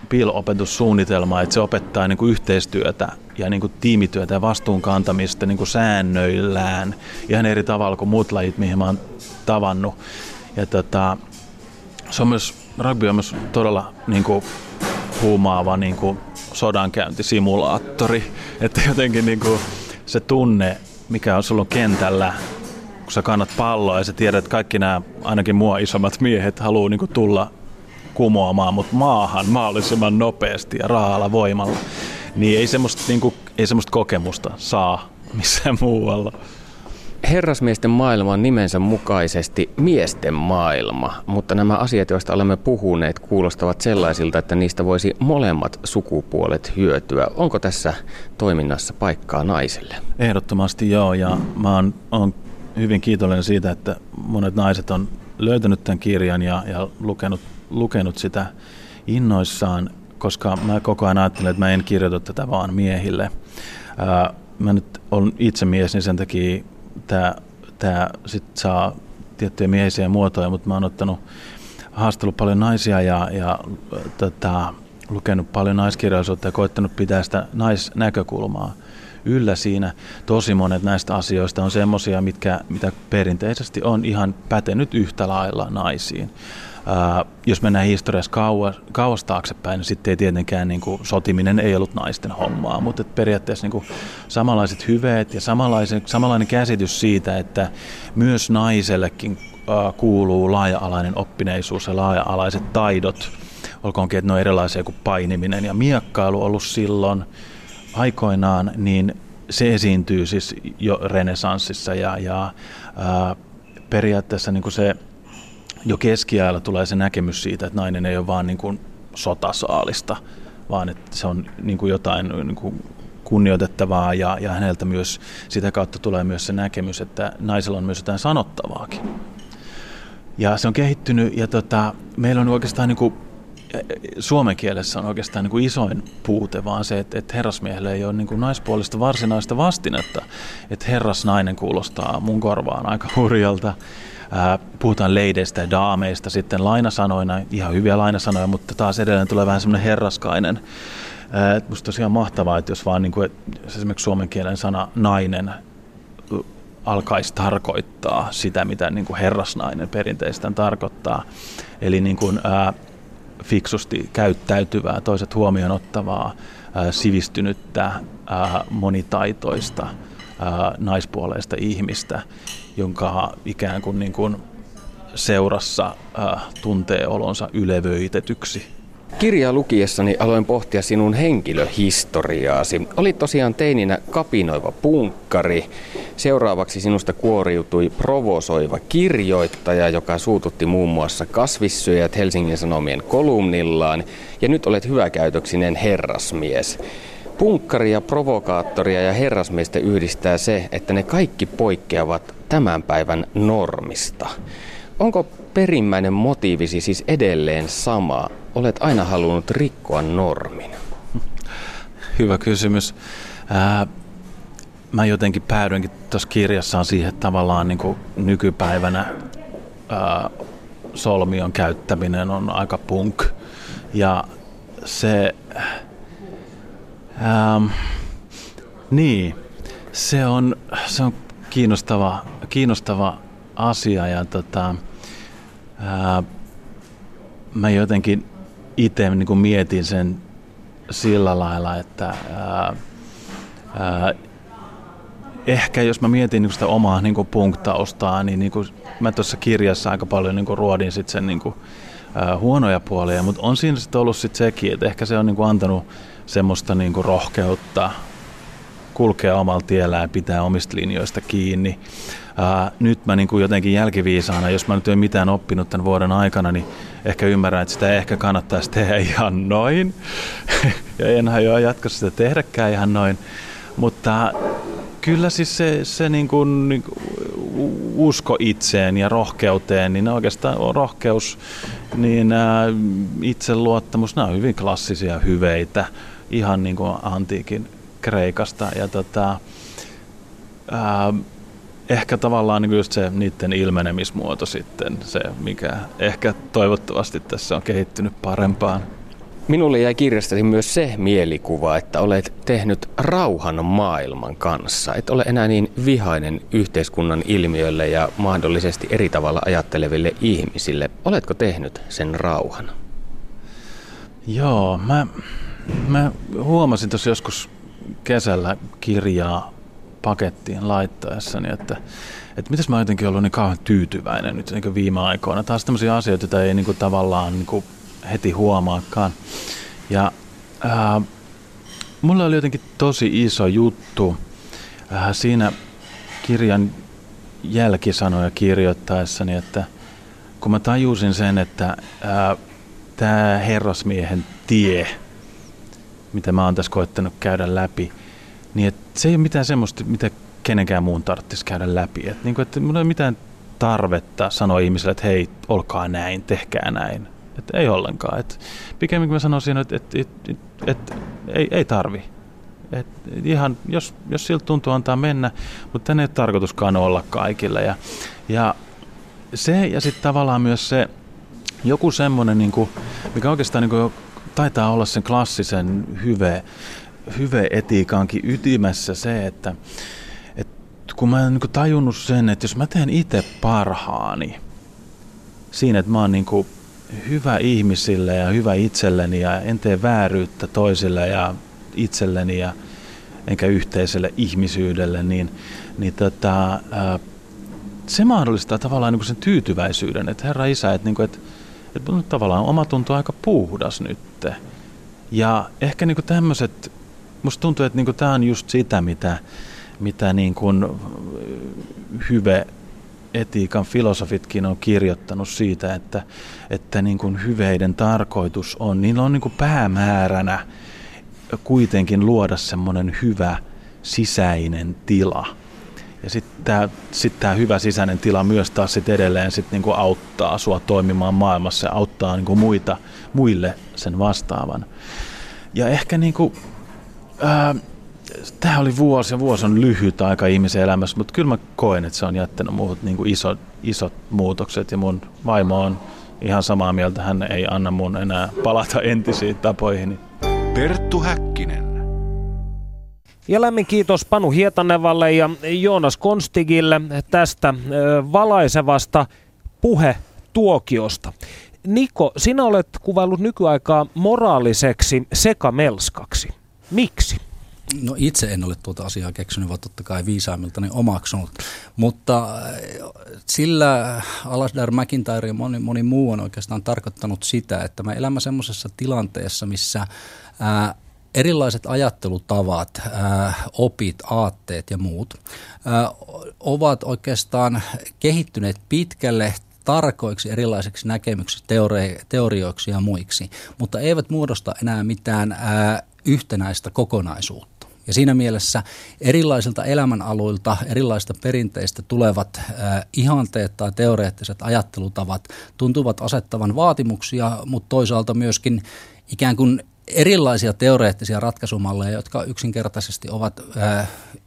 piilo-opetussuunnitelma, että se opettaa niin kuin yhteistyötä ja niin kuin tiimityötä ja vastuunkantamista niin kuin säännöillään ihan eri tavalla kuin muut lajit, mihin mä oon tavannut. Ja se on myös, rugby on myös todella niin kuin huumaava niin kuin sodankäyntisimulaattori, että jotenkin niin kuin se tunne, mikä on sulla kentällä, kun sä kannat palloa ja sä tiedät, että kaikki nämä ainakin mua isommat miehet haluaa niin kuin tulla kumoamaan mut maahan mahdollisimman nopeasti ja raalla voimalla, niin ei semmoista, kokemusta saa missään muualla. Herrasmiesten maailma on nimensä mukaisesti miesten maailma, mutta nämä asiat, joista olemme puhuneet, kuulostavat sellaisilta, että niistä voisi molemmat sukupuolet hyötyä. Onko tässä toiminnassa paikkaa naiselle? Ehdottomasti joo, ja mä oon hyvin kiitollinen siitä, että monet naiset on löytänyt tämän kirjan ja lukenut sitä innoissaan, koska mä koko ajan ajattelen, että mä en kirjoita tätä vaan miehille. Mä nyt olen itse mies, niin sen takia tämä sitten saa tiettyjä miehisiä muotoja, mutta mä oon haastellut paljon naisia ja lukenut paljon naiskirjallisuutta ja koettanut pitää sitä naisnäkökulmaa yllä siinä. Tosi monet näistä asioista on semmoisia, mitä perinteisesti on ihan pätenyt yhtä lailla naisiin. Jos mennään historiassa kauas taaksepäin, niin sitten ei tietenkään sotiminen ei ollut naisten hommaa, mutta periaatteessa samanlaiset hyveet ja samanlainen käsitys siitä, että myös naisellekin kuuluu laaja-alainen oppineisuus ja laaja-alaiset taidot, olkoonkin, että ne on erilaisia kuin painiminen ja miekkailu ollut silloin aikoinaan, niin se esiintyy siis jo renesanssissa ja periaatteessa se jo keskiajalla tulee se näkemys siitä, että nainen ei ole vaan niin kuin sotasaalista, vaan että se on niin kuin jotain niin kuin kunnioitettavaa ja häneltä myös sitä kautta tulee myös se näkemys, että naisella on myös jotain sanottavaakin. Ja se on kehittynyt ja meillä on oikeastaan niin kuin, suomen kielessä on oikeastaan niin kuin isoin puute vaan se, että herrasmiehellä ei ole niin kuin naispuolista varsinaista vastinetta, että herrasnainen kuulostaa mun korvaan aika hurjalta. Puhutaan leideistä ja daameista sitten lainasanoina, ihan hyviä lainasanoja, mutta taas edelleen tulee vähän semmoinen herraskainen. Musta tosiaan mahtavaa, että jos vaan niin kuin, esimerkiksi suomen kielen sana nainen alkaisi tarkoittaa sitä, mitä niin kuin herrasnainen perinteistään tarkoittaa. Eli niin kuin, fiksusti käyttäytyvää, toiset huomioon ottavaa, sivistynyttä, monitaitoista, naispuoleista ihmistä, jonka ikään kuin, seurassa tuntee olonsa ylevöitetyksi. Kirjaa lukiessani aloin pohtia sinun henkilöhistoriaasi. Olit tosiaan teininä kapinoiva punkkari. Seuraavaksi sinusta kuoriutui provosoiva kirjoittaja, joka suututti muun muassa kasvissyöjät Helsingin Sanomien kolumnillaan. Ja nyt olet hyväkäytöksinen herrasmies. Punkkaria, provokaattoria ja herrasmiestä yhdistää se, että ne kaikki poikkeavat tämän päivän normista. Onko perimmäinen motiivisi siis edelleen sama? Olet aina halunnut rikkoa normin. Hyvä kysymys. Mä jotenkin päädyinkin tuossa kirjassaan siihen, että tavallaan niin kuin nykypäivänä solmion käyttäminen on aika punk. Ja se... Se on kiinnostava asia ja mä jotenkin itse niin kuin mietin sen sillä lailla, että ehkä jos mä mietin niin kuin sitä omaa niin kuin punktaustaa, niin, mä tuossa kirjassa aika paljon niin kuin ruodin sit sen niin kuin, huonoja puolia, mutta on siinä sitten ollut sit sekin, että ehkä se on niin kuin antanut semmoista niinku rohkeutta kulkea omalla tiellään ja pitää omista linjoista kiinni. Nyt mä niinku jotenkin jälkiviisaana, jos mä nyt en mitään oppinut tämän vuoden aikana, niin ehkä ymmärrän, että sitä ehkä kannattaisi tehdä ihan noin. Ja en hajoa jatkossa sitä tehdäkään ihan noin. Mutta kyllä siis se niinku usko itseen ja rohkeuteen, niin oikeastaan rohkeus, niin itseluottamus, nämä on hyvin klassisia hyveitä. Ihan niin kuin antiikin Kreikasta. Ja Ehkä tavallaan niin just se niiden ilmenemismuoto sitten, se mikä ehkä toivottavasti tässä on kehittynyt parempaan. Minulle jäi kirjastasi myös se mielikuva, että olet tehnyt rauhan maailman kanssa. Et ole enää niin vihainen yhteiskunnan ilmiöille ja mahdollisesti eri tavalla ajatteleville ihmisille. Oletko tehnyt sen rauhan? Joo, mä huomasin tuossa joskus kesällä kirjaa pakettiin laittaessani, että mitäs mä oon jotenkin ollut niin kauhean tyytyväinen nyt niin viime aikoina. Taas tämmöisiä asioita, joita ei niin kuin tavallaan niin kuin heti huomaakaan. Ja mulla oli jotenkin tosi iso juttu siinä kirjan jälkisanoja kirjoittaessani, että kun mä tajusin sen, että tämä herrasmiehen tie, mitä mä oon tässä koettanut käydä läpi, niin se ei ole mitään semmoista, mitä kenenkään muun tarvitsisi käydä läpi. Että niin et mulla ei ole mitään tarvetta sanoa ihmiselle, että hei, olkaa näin, tehkää näin. Että ei ollenkaan. Että pikemminkin mä sanoisin, että ei tarvi. Että ihan, jos siltä tuntuu, antaa mennä, mutta tänne ei ole tarkoituskaan olla kaikille. Ja sitten tavallaan myös se joku semmoinen, niin kuin, mikä oikeastaan niin kuin, taitaa olla sen klassisen hyve-etiikankin ytimessä se, että kun mä oon niin kuin tajunnut sen, että jos mä teen itse parhaani siinä, että mä oon niin kuin hyvä ihmisille ja hyvä itselleni ja en tee vääryyttä toisille ja itselleni ja enkä yhteiselle ihmisyydelle, niin se mahdollistaa tavallaan niin kuin sen tyytyväisyyden, että herra isä, että, niin kuin, että tavallaan omatunto on aika puhdas nyt. Ja ehkä niin kuin tämmöiset, musta tuntuu, että niin kuin tämä on just sitä, mitä niin kuin hyve etiikan filosofitkin on kirjoittanut siitä, että niin kuin hyveiden tarkoitus on, niillä on niin kuin päämääränä kuitenkin luoda semmoinen hyvä sisäinen tila. Ja sitten tämä hyvä sisäinen tila myös taas sit edelleen sit niinku auttaa sua toimimaan maailmassa ja auttaa niinku muille sen vastaavan. Ja ehkä niinku, tämä oli vuosi on lyhyt aika ihmisen elämässä, mutta kyllä mä koen, että se on jättänyt muut niinku isot muutokset ja mun vaimo on ihan samaa mieltä, hän ei anna mun enää palata entisiin tapoihin. Perttu Häkkinen. Ja lämmin kiitos Panu Hietanevalle ja Joonas Konstigille tästä valaisevasta puhetuokiosta. Niko, sinä olet kuvaillut nykyaikaa moraaliseksi sekamelskaksi. Miksi? No itse en ole tuota asiaa keksinyt, vaan totta kai viisaimmiltani omaksunut. Mutta sillä Alasdair MacIntyre ja moni muu on oikeastaan tarkoittanut sitä, että me elämme semmoisessa tilanteessa, missä erilaiset ajattelutavat, opit, aatteet ja muut ovat oikeastaan kehittyneet pitkälle tarkoiksi erilaisiksi näkemyksiksi, teorioiksi ja muiksi, mutta eivät muodosta enää mitään yhtenäistä kokonaisuutta. Ja siinä mielessä erilaisilta elämänaluilta, erilaisista perinteistä tulevat ihanteet tai teoreettiset ajattelutavat tuntuvat asettavan vaatimuksia, mutta toisaalta myöskin ikään kuin erilaisia teoreettisia ratkaisumalleja, jotka yksinkertaisesti ovat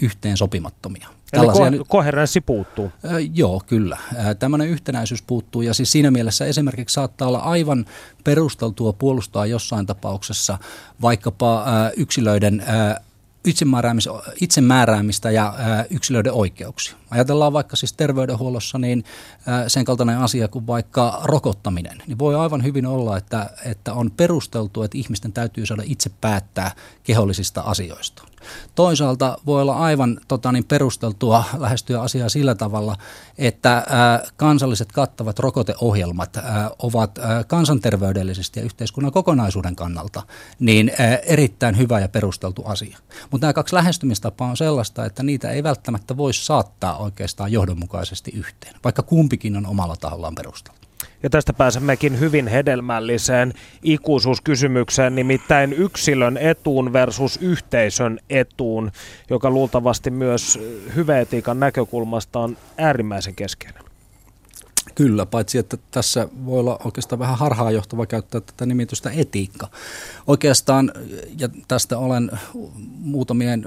yhteen sopimattomia. Eli koherenssi puuttuu? Joo, kyllä. Tämmöinen yhtenäisyys puuttuu ja siis siinä mielessä esimerkiksi saattaa olla aivan perusteltua puolustaa jossain tapauksessa vaikkapa yksilöiden itsemääräämistä ja yksilöiden oikeuksia. Ajatellaan vaikka siis terveydenhuollossa, niin sen kaltainen asia kuin vaikka rokottaminen. Niin voi aivan hyvin olla, että on perusteltu, että ihmisten täytyy saada itse päättää kehollisista asioista. Toisaalta voi olla aivan perusteltua lähestyä asiaa sillä tavalla, että kansalliset kattavat rokoteohjelmat ovat kansanterveydellisesti ja yhteiskunnan kokonaisuuden kannalta niin erittäin hyvä ja perusteltu asia. Mutta nämä kaksi lähestymistapaa on sellaista, että niitä ei välttämättä voi saattaa oikeastaan johdonmukaisesti yhteen, vaikka kumpikin on omalla tahollaan perusteltu. Ja tästä pääsemmekin hyvin hedelmälliseen ikuisuuskysymykseen, nimittäin yksilön etuun versus yhteisön etuun, joka luultavasti myös hyve-etiikan näkökulmasta on äärimmäisen keskeinen. Kyllä, paitsi että tässä voi olla oikeastaan vähän harhaanjohtava käyttää tätä nimitystä etiikka. Oikeastaan, ja tästä olen muutamien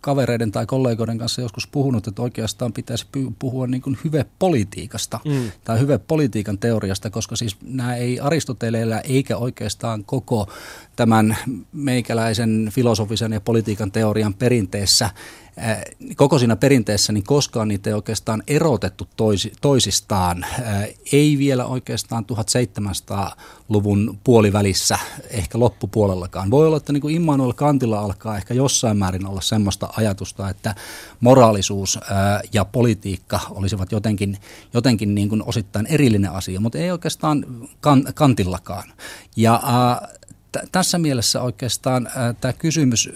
kavereiden tai kollegoiden kanssa joskus puhunut, että oikeastaan pitäisi puhua niin kuin hyvepolitiikasta tai hyvepolitiikan teoriasta, koska siis nämä ei Aristoteleellä eikä oikeastaan koko tämän meikäläisen filosofisen ja politiikan teorian perinteessä, koko siinä perinteessä, niin koskaan niitä ei oikeastaan erotettu toisistaan. Ei vielä oikeastaan 1700-luvun puolivälissä, ehkä loppupuolellakaan. Voi olla, että niin kuin Immanuel Kantilla alkaa ehkä jossain määrin olla semmoista ajatusta, että moraalisuus ja politiikka olisivat jotenkin niin kuin osittain erillinen asia, mutta ei oikeastaan Kantillakaan. Ja tässä mielessä oikeastaan tämä kysymys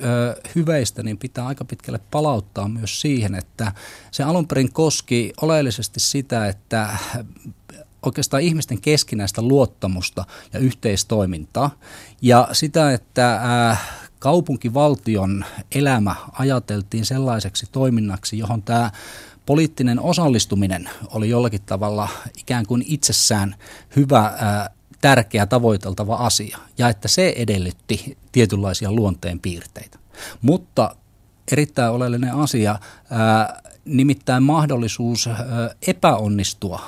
hyveistä niin pitää aika pitkälle palauttaa myös siihen, että se alun perin koski oleellisesti sitä, että oikeastaan ihmisten keskinäistä luottamusta ja yhteistoimintaa ja sitä, että kaupunkivaltion elämä ajateltiin sellaiseksi toiminnaksi, johon tämä poliittinen osallistuminen oli jollakin tavalla ikään kuin itsessään hyvä tärkeä tavoiteltava asia ja että se edellytti tietynlaisia luonteen piirteitä. Mutta erittäin oleellinen asia, nimittäin mahdollisuus epäonnistua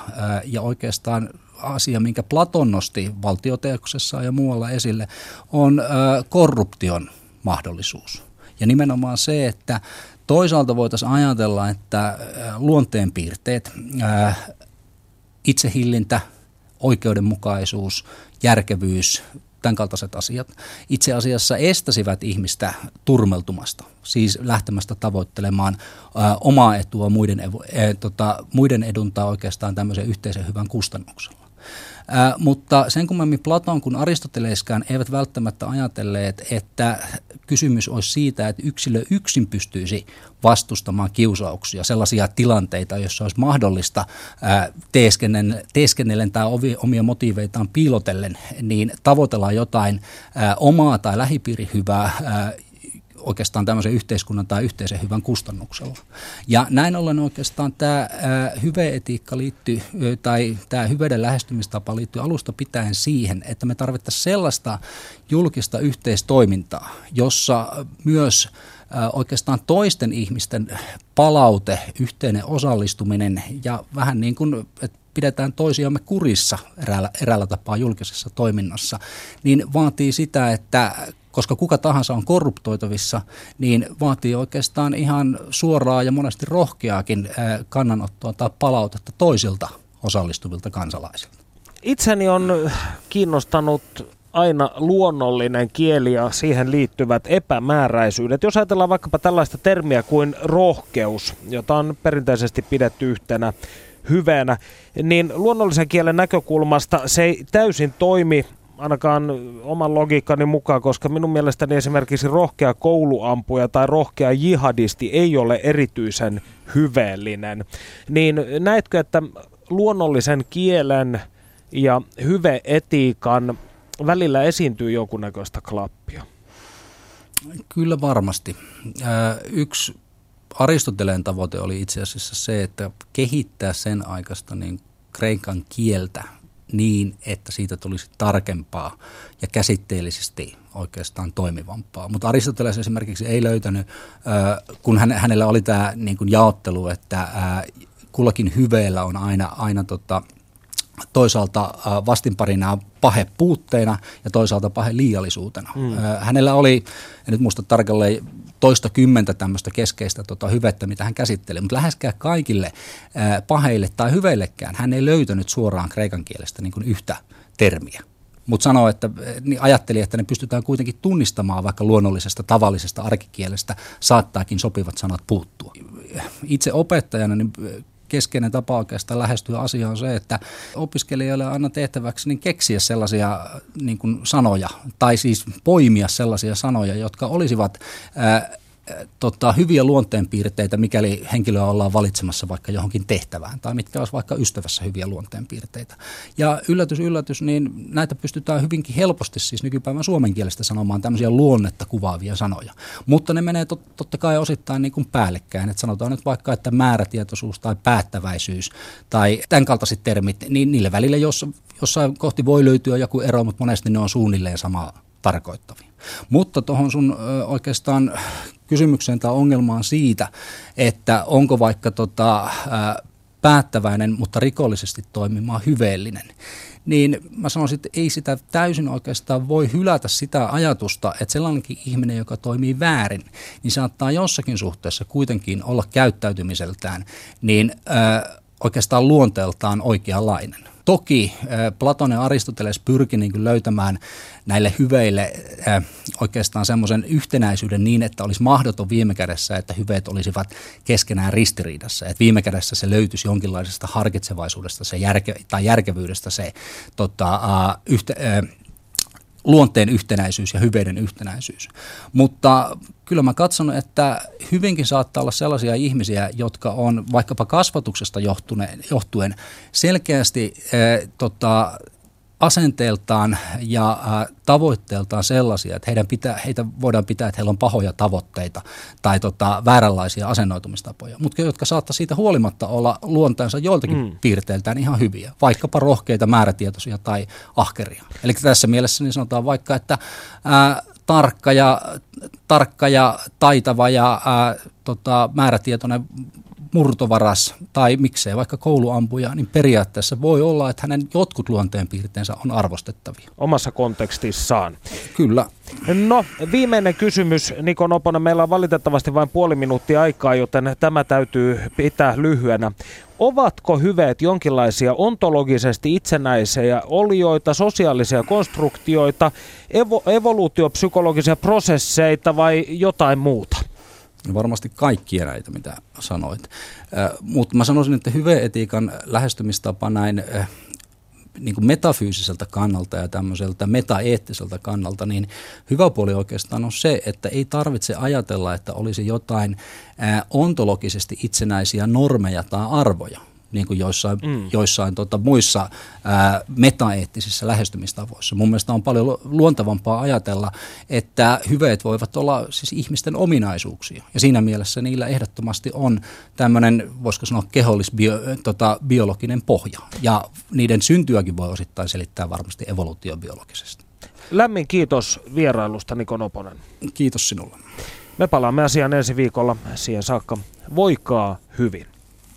ja oikeastaan asia, minkä Platon nosti valtioteoksessa ja muualla esille, on korruption mahdollisuus. Ja nimenomaan se, että toisaalta voitaisiin ajatella, että luonteen piirteet, itsehillintä, oikeudenmukaisuus, järkevyys, tämän kaltaiset asiat itse asiassa estäisivät ihmistä turmeltumasta, siis lähtemästä tavoittelemaan omaa etua muiden edun tai oikeastaan tämmöisen yhteisen hyvän kustannuksella. Mutta sen kummemmin Platon kuin Aristoteleskään eivät välttämättä ajatelleet, että kysymys olisi siitä, että yksilö yksin pystyisi vastustamaan kiusauksia, sellaisia tilanteita, joissa olisi mahdollista teeskennellen tai omia motiiveitaan piilotellen, niin tavoitellaan jotain omaa tai lähipiirihyvää oikeastaan tämmöisen yhteiskunnan tai yhteisen hyvän kustannuksella. Ja näin ollen oikeastaan tämä hyve-etiikka liittyy, tai tämä hyveiden lähestymistapa liittyy alusta pitäen siihen, että me tarvittaisiin sellaista julkista yhteistoimintaa, jossa myös oikeastaan toisten ihmisten palaute, yhteinen osallistuminen ja vähän niin kuin, että pidetään toisiamme kurissa eräällä tapaa julkisessa toiminnassa, niin vaatii sitä, että koska kuka tahansa on korruptoitavissa, niin vaatii oikeastaan ihan suoraa ja monesti rohkeaakin kannanottoa tai palautetta toisilta osallistuvilta kansalaisilta. Itseni on kiinnostanut aina luonnollinen kieli ja siihen liittyvät epämääräisyydet. Jos ajatellaan vaikkapa tällaista termiä kuin rohkeus, jota on perinteisesti pidetty yhtenä hyvänä, niin luonnollisen kielen näkökulmasta se ei täysin toimi ainakaan oman logiikkani mukaan, koska minun mielestäni esimerkiksi rohkea kouluampuja tai rohkea jihadisti ei ole erityisen hyveellinen. Niin näetkö, että luonnollisen kielen ja hyve-etiikan välillä esiintyy jonkunnäköistä klappia? Kyllä varmasti. Yksi Aristoteleen tavoite oli itse asiassa se, että kehittää sen aikaista niin kreikan kieltä niin, että siitä tulisi tarkempaa ja käsitteellisesti oikeastaan toimivampaa. Mutta Aristoteles esimerkiksi ei löytänyt, kun hänellä oli tämä niin kuin jaottelu, että kullakin hyveellä on aina toisaalta vastinparina pahe puutteena ja toisaalta pahe liiallisuutena. Hänellä oli, en nyt muista tarkalleen, 20 tämmöistä keskeistä hyvettä, mitä hän käsitteli, mutta läheskään kaikille paheille tai hyveillekään hän ei löytänyt suoraan kreikan kielestä niin kuin yhtä termiä. Mutta sanoi, että niin ajatteli, että ne pystytään kuitenkin tunnistamaan, vaikka luonnollisesta, tavallisesta arkikielestä saattaakin sopivat sanat puuttua. Itse opettajana niin keskeinen tapa oikeastaan lähestyä asia on se, että opiskelijoille on aina tehtäväksi niin keksiä sellaisia niin kuin sanoja tai siis poimia sellaisia sanoja, jotka olisivat hyviä luonteenpiirteitä, mikäli henkilöä ollaan valitsemassa vaikka johonkin tehtävään tai mitkä olisi vaikka ystävässä hyviä luonteenpiirteitä. Ja yllätys, yllätys, niin näitä pystytään hyvinkin helposti siis nykypäivän suomen kielestä sanomaan tämmöisiä luonnetta kuvaavia sanoja. Mutta ne menee totta kai osittain niin kuin päällekkäin, että sanotaan nyt vaikka, että määrätietoisuus tai päättäväisyys tai tämän kaltaiset termit, niin niille välillä jossain kohti voi löytyä joku ero, mutta monesti ne on suunnilleen samaa tarkoittavia. Mutta tuohon sun oikeastaan kysymykseen tai ongelmaan siitä, että onko vaikka päättäväinen, mutta rikollisesti toimimaan hyveellinen, niin mä sanoisin, että ei sitä täysin oikeastaan voi hylätä sitä ajatusta, että sellainenkin ihminen, joka toimii väärin, niin saattaa jossakin suhteessa kuitenkin olla käyttäytymiseltään niin oikeastaan luonteeltaan oikeanlainen. Toki Platon ja Aristoteles pyrki niin kuin löytämään näille hyveille oikeastaan semmoisen yhtenäisyyden niin, että olisi mahdoton viime kädessä, että hyveet olisivat keskenään ristiriidassa. Et viime kädessä se löytyisi jonkinlaisesta harkitsevaisuudesta se järkevyydestä se luonteen yhtenäisyys ja hyveiden yhtenäisyys. Mutta kyllä mä katson, että hyvinkin saattaa olla sellaisia ihmisiä, jotka on vaikkapa kasvatuksesta johtuen selkeästi asenteeltaan ja tavoitteeltaan sellaisia, että heitä voidaan pitää, että heillä on pahoja tavoitteita tai vääränlaisia asennoitumistapoja, mutta jotka saattaa siitä huolimatta olla luonteensa joiltakin piirteiltään ihan hyviä, vaikkapa rohkeita, määrätietoisia tai ahkeria. Eli tässä mielessä niin sanotaan vaikka, että tarkka ja taitava ja määrätietoinen murtovaras tai miksei vaikka kouluampuja, niin periaatteessa voi olla, että hänen jotkut luonteenpiirteensä on arvostettavia. Omassa kontekstissaan. Kyllä. No, viimeinen kysymys, Niko Noponen. Meillä on valitettavasti vain puoli minuuttia aikaa, joten tämä täytyy pitää lyhyenä. Ovatko hyveet jonkinlaisia ontologisesti itsenäisiä olioita, sosiaalisia konstruktioita, evoluutiopsykologisia prosesseita vai jotain muuta? Varmasti kaikkia näitä, mitä sanoit. Mutta mä sanoisin, että hyve-etiikan lähestymistapa näin niin kuin metafyysiseltä kannalta ja tämmöiseltä metaeettiseltä kannalta, niin hyvä puoli oikeastaan on se, että ei tarvitse ajatella, että olisi jotain ontologisesti itsenäisiä normeja tai arvoja, niin kuin joissain muissa metaeettisissä lähestymistavoissa. Mun mielestä on paljon luontevampaa ajatella, että hyveet voivat olla siis ihmisten ominaisuuksia. Ja siinä mielessä niillä ehdottomasti on tämmöinen, voisiko sanoa, kehollisbiologinen pohja. Ja niiden syntyäkin voi osittain selittää varmasti evoluutiobiologisesti. Lämmin kiitos vierailusta, Niko Noponen. Kiitos sinulle. Me palaamme asiaan ensi viikolla. Siihen saakka voikaa hyvin.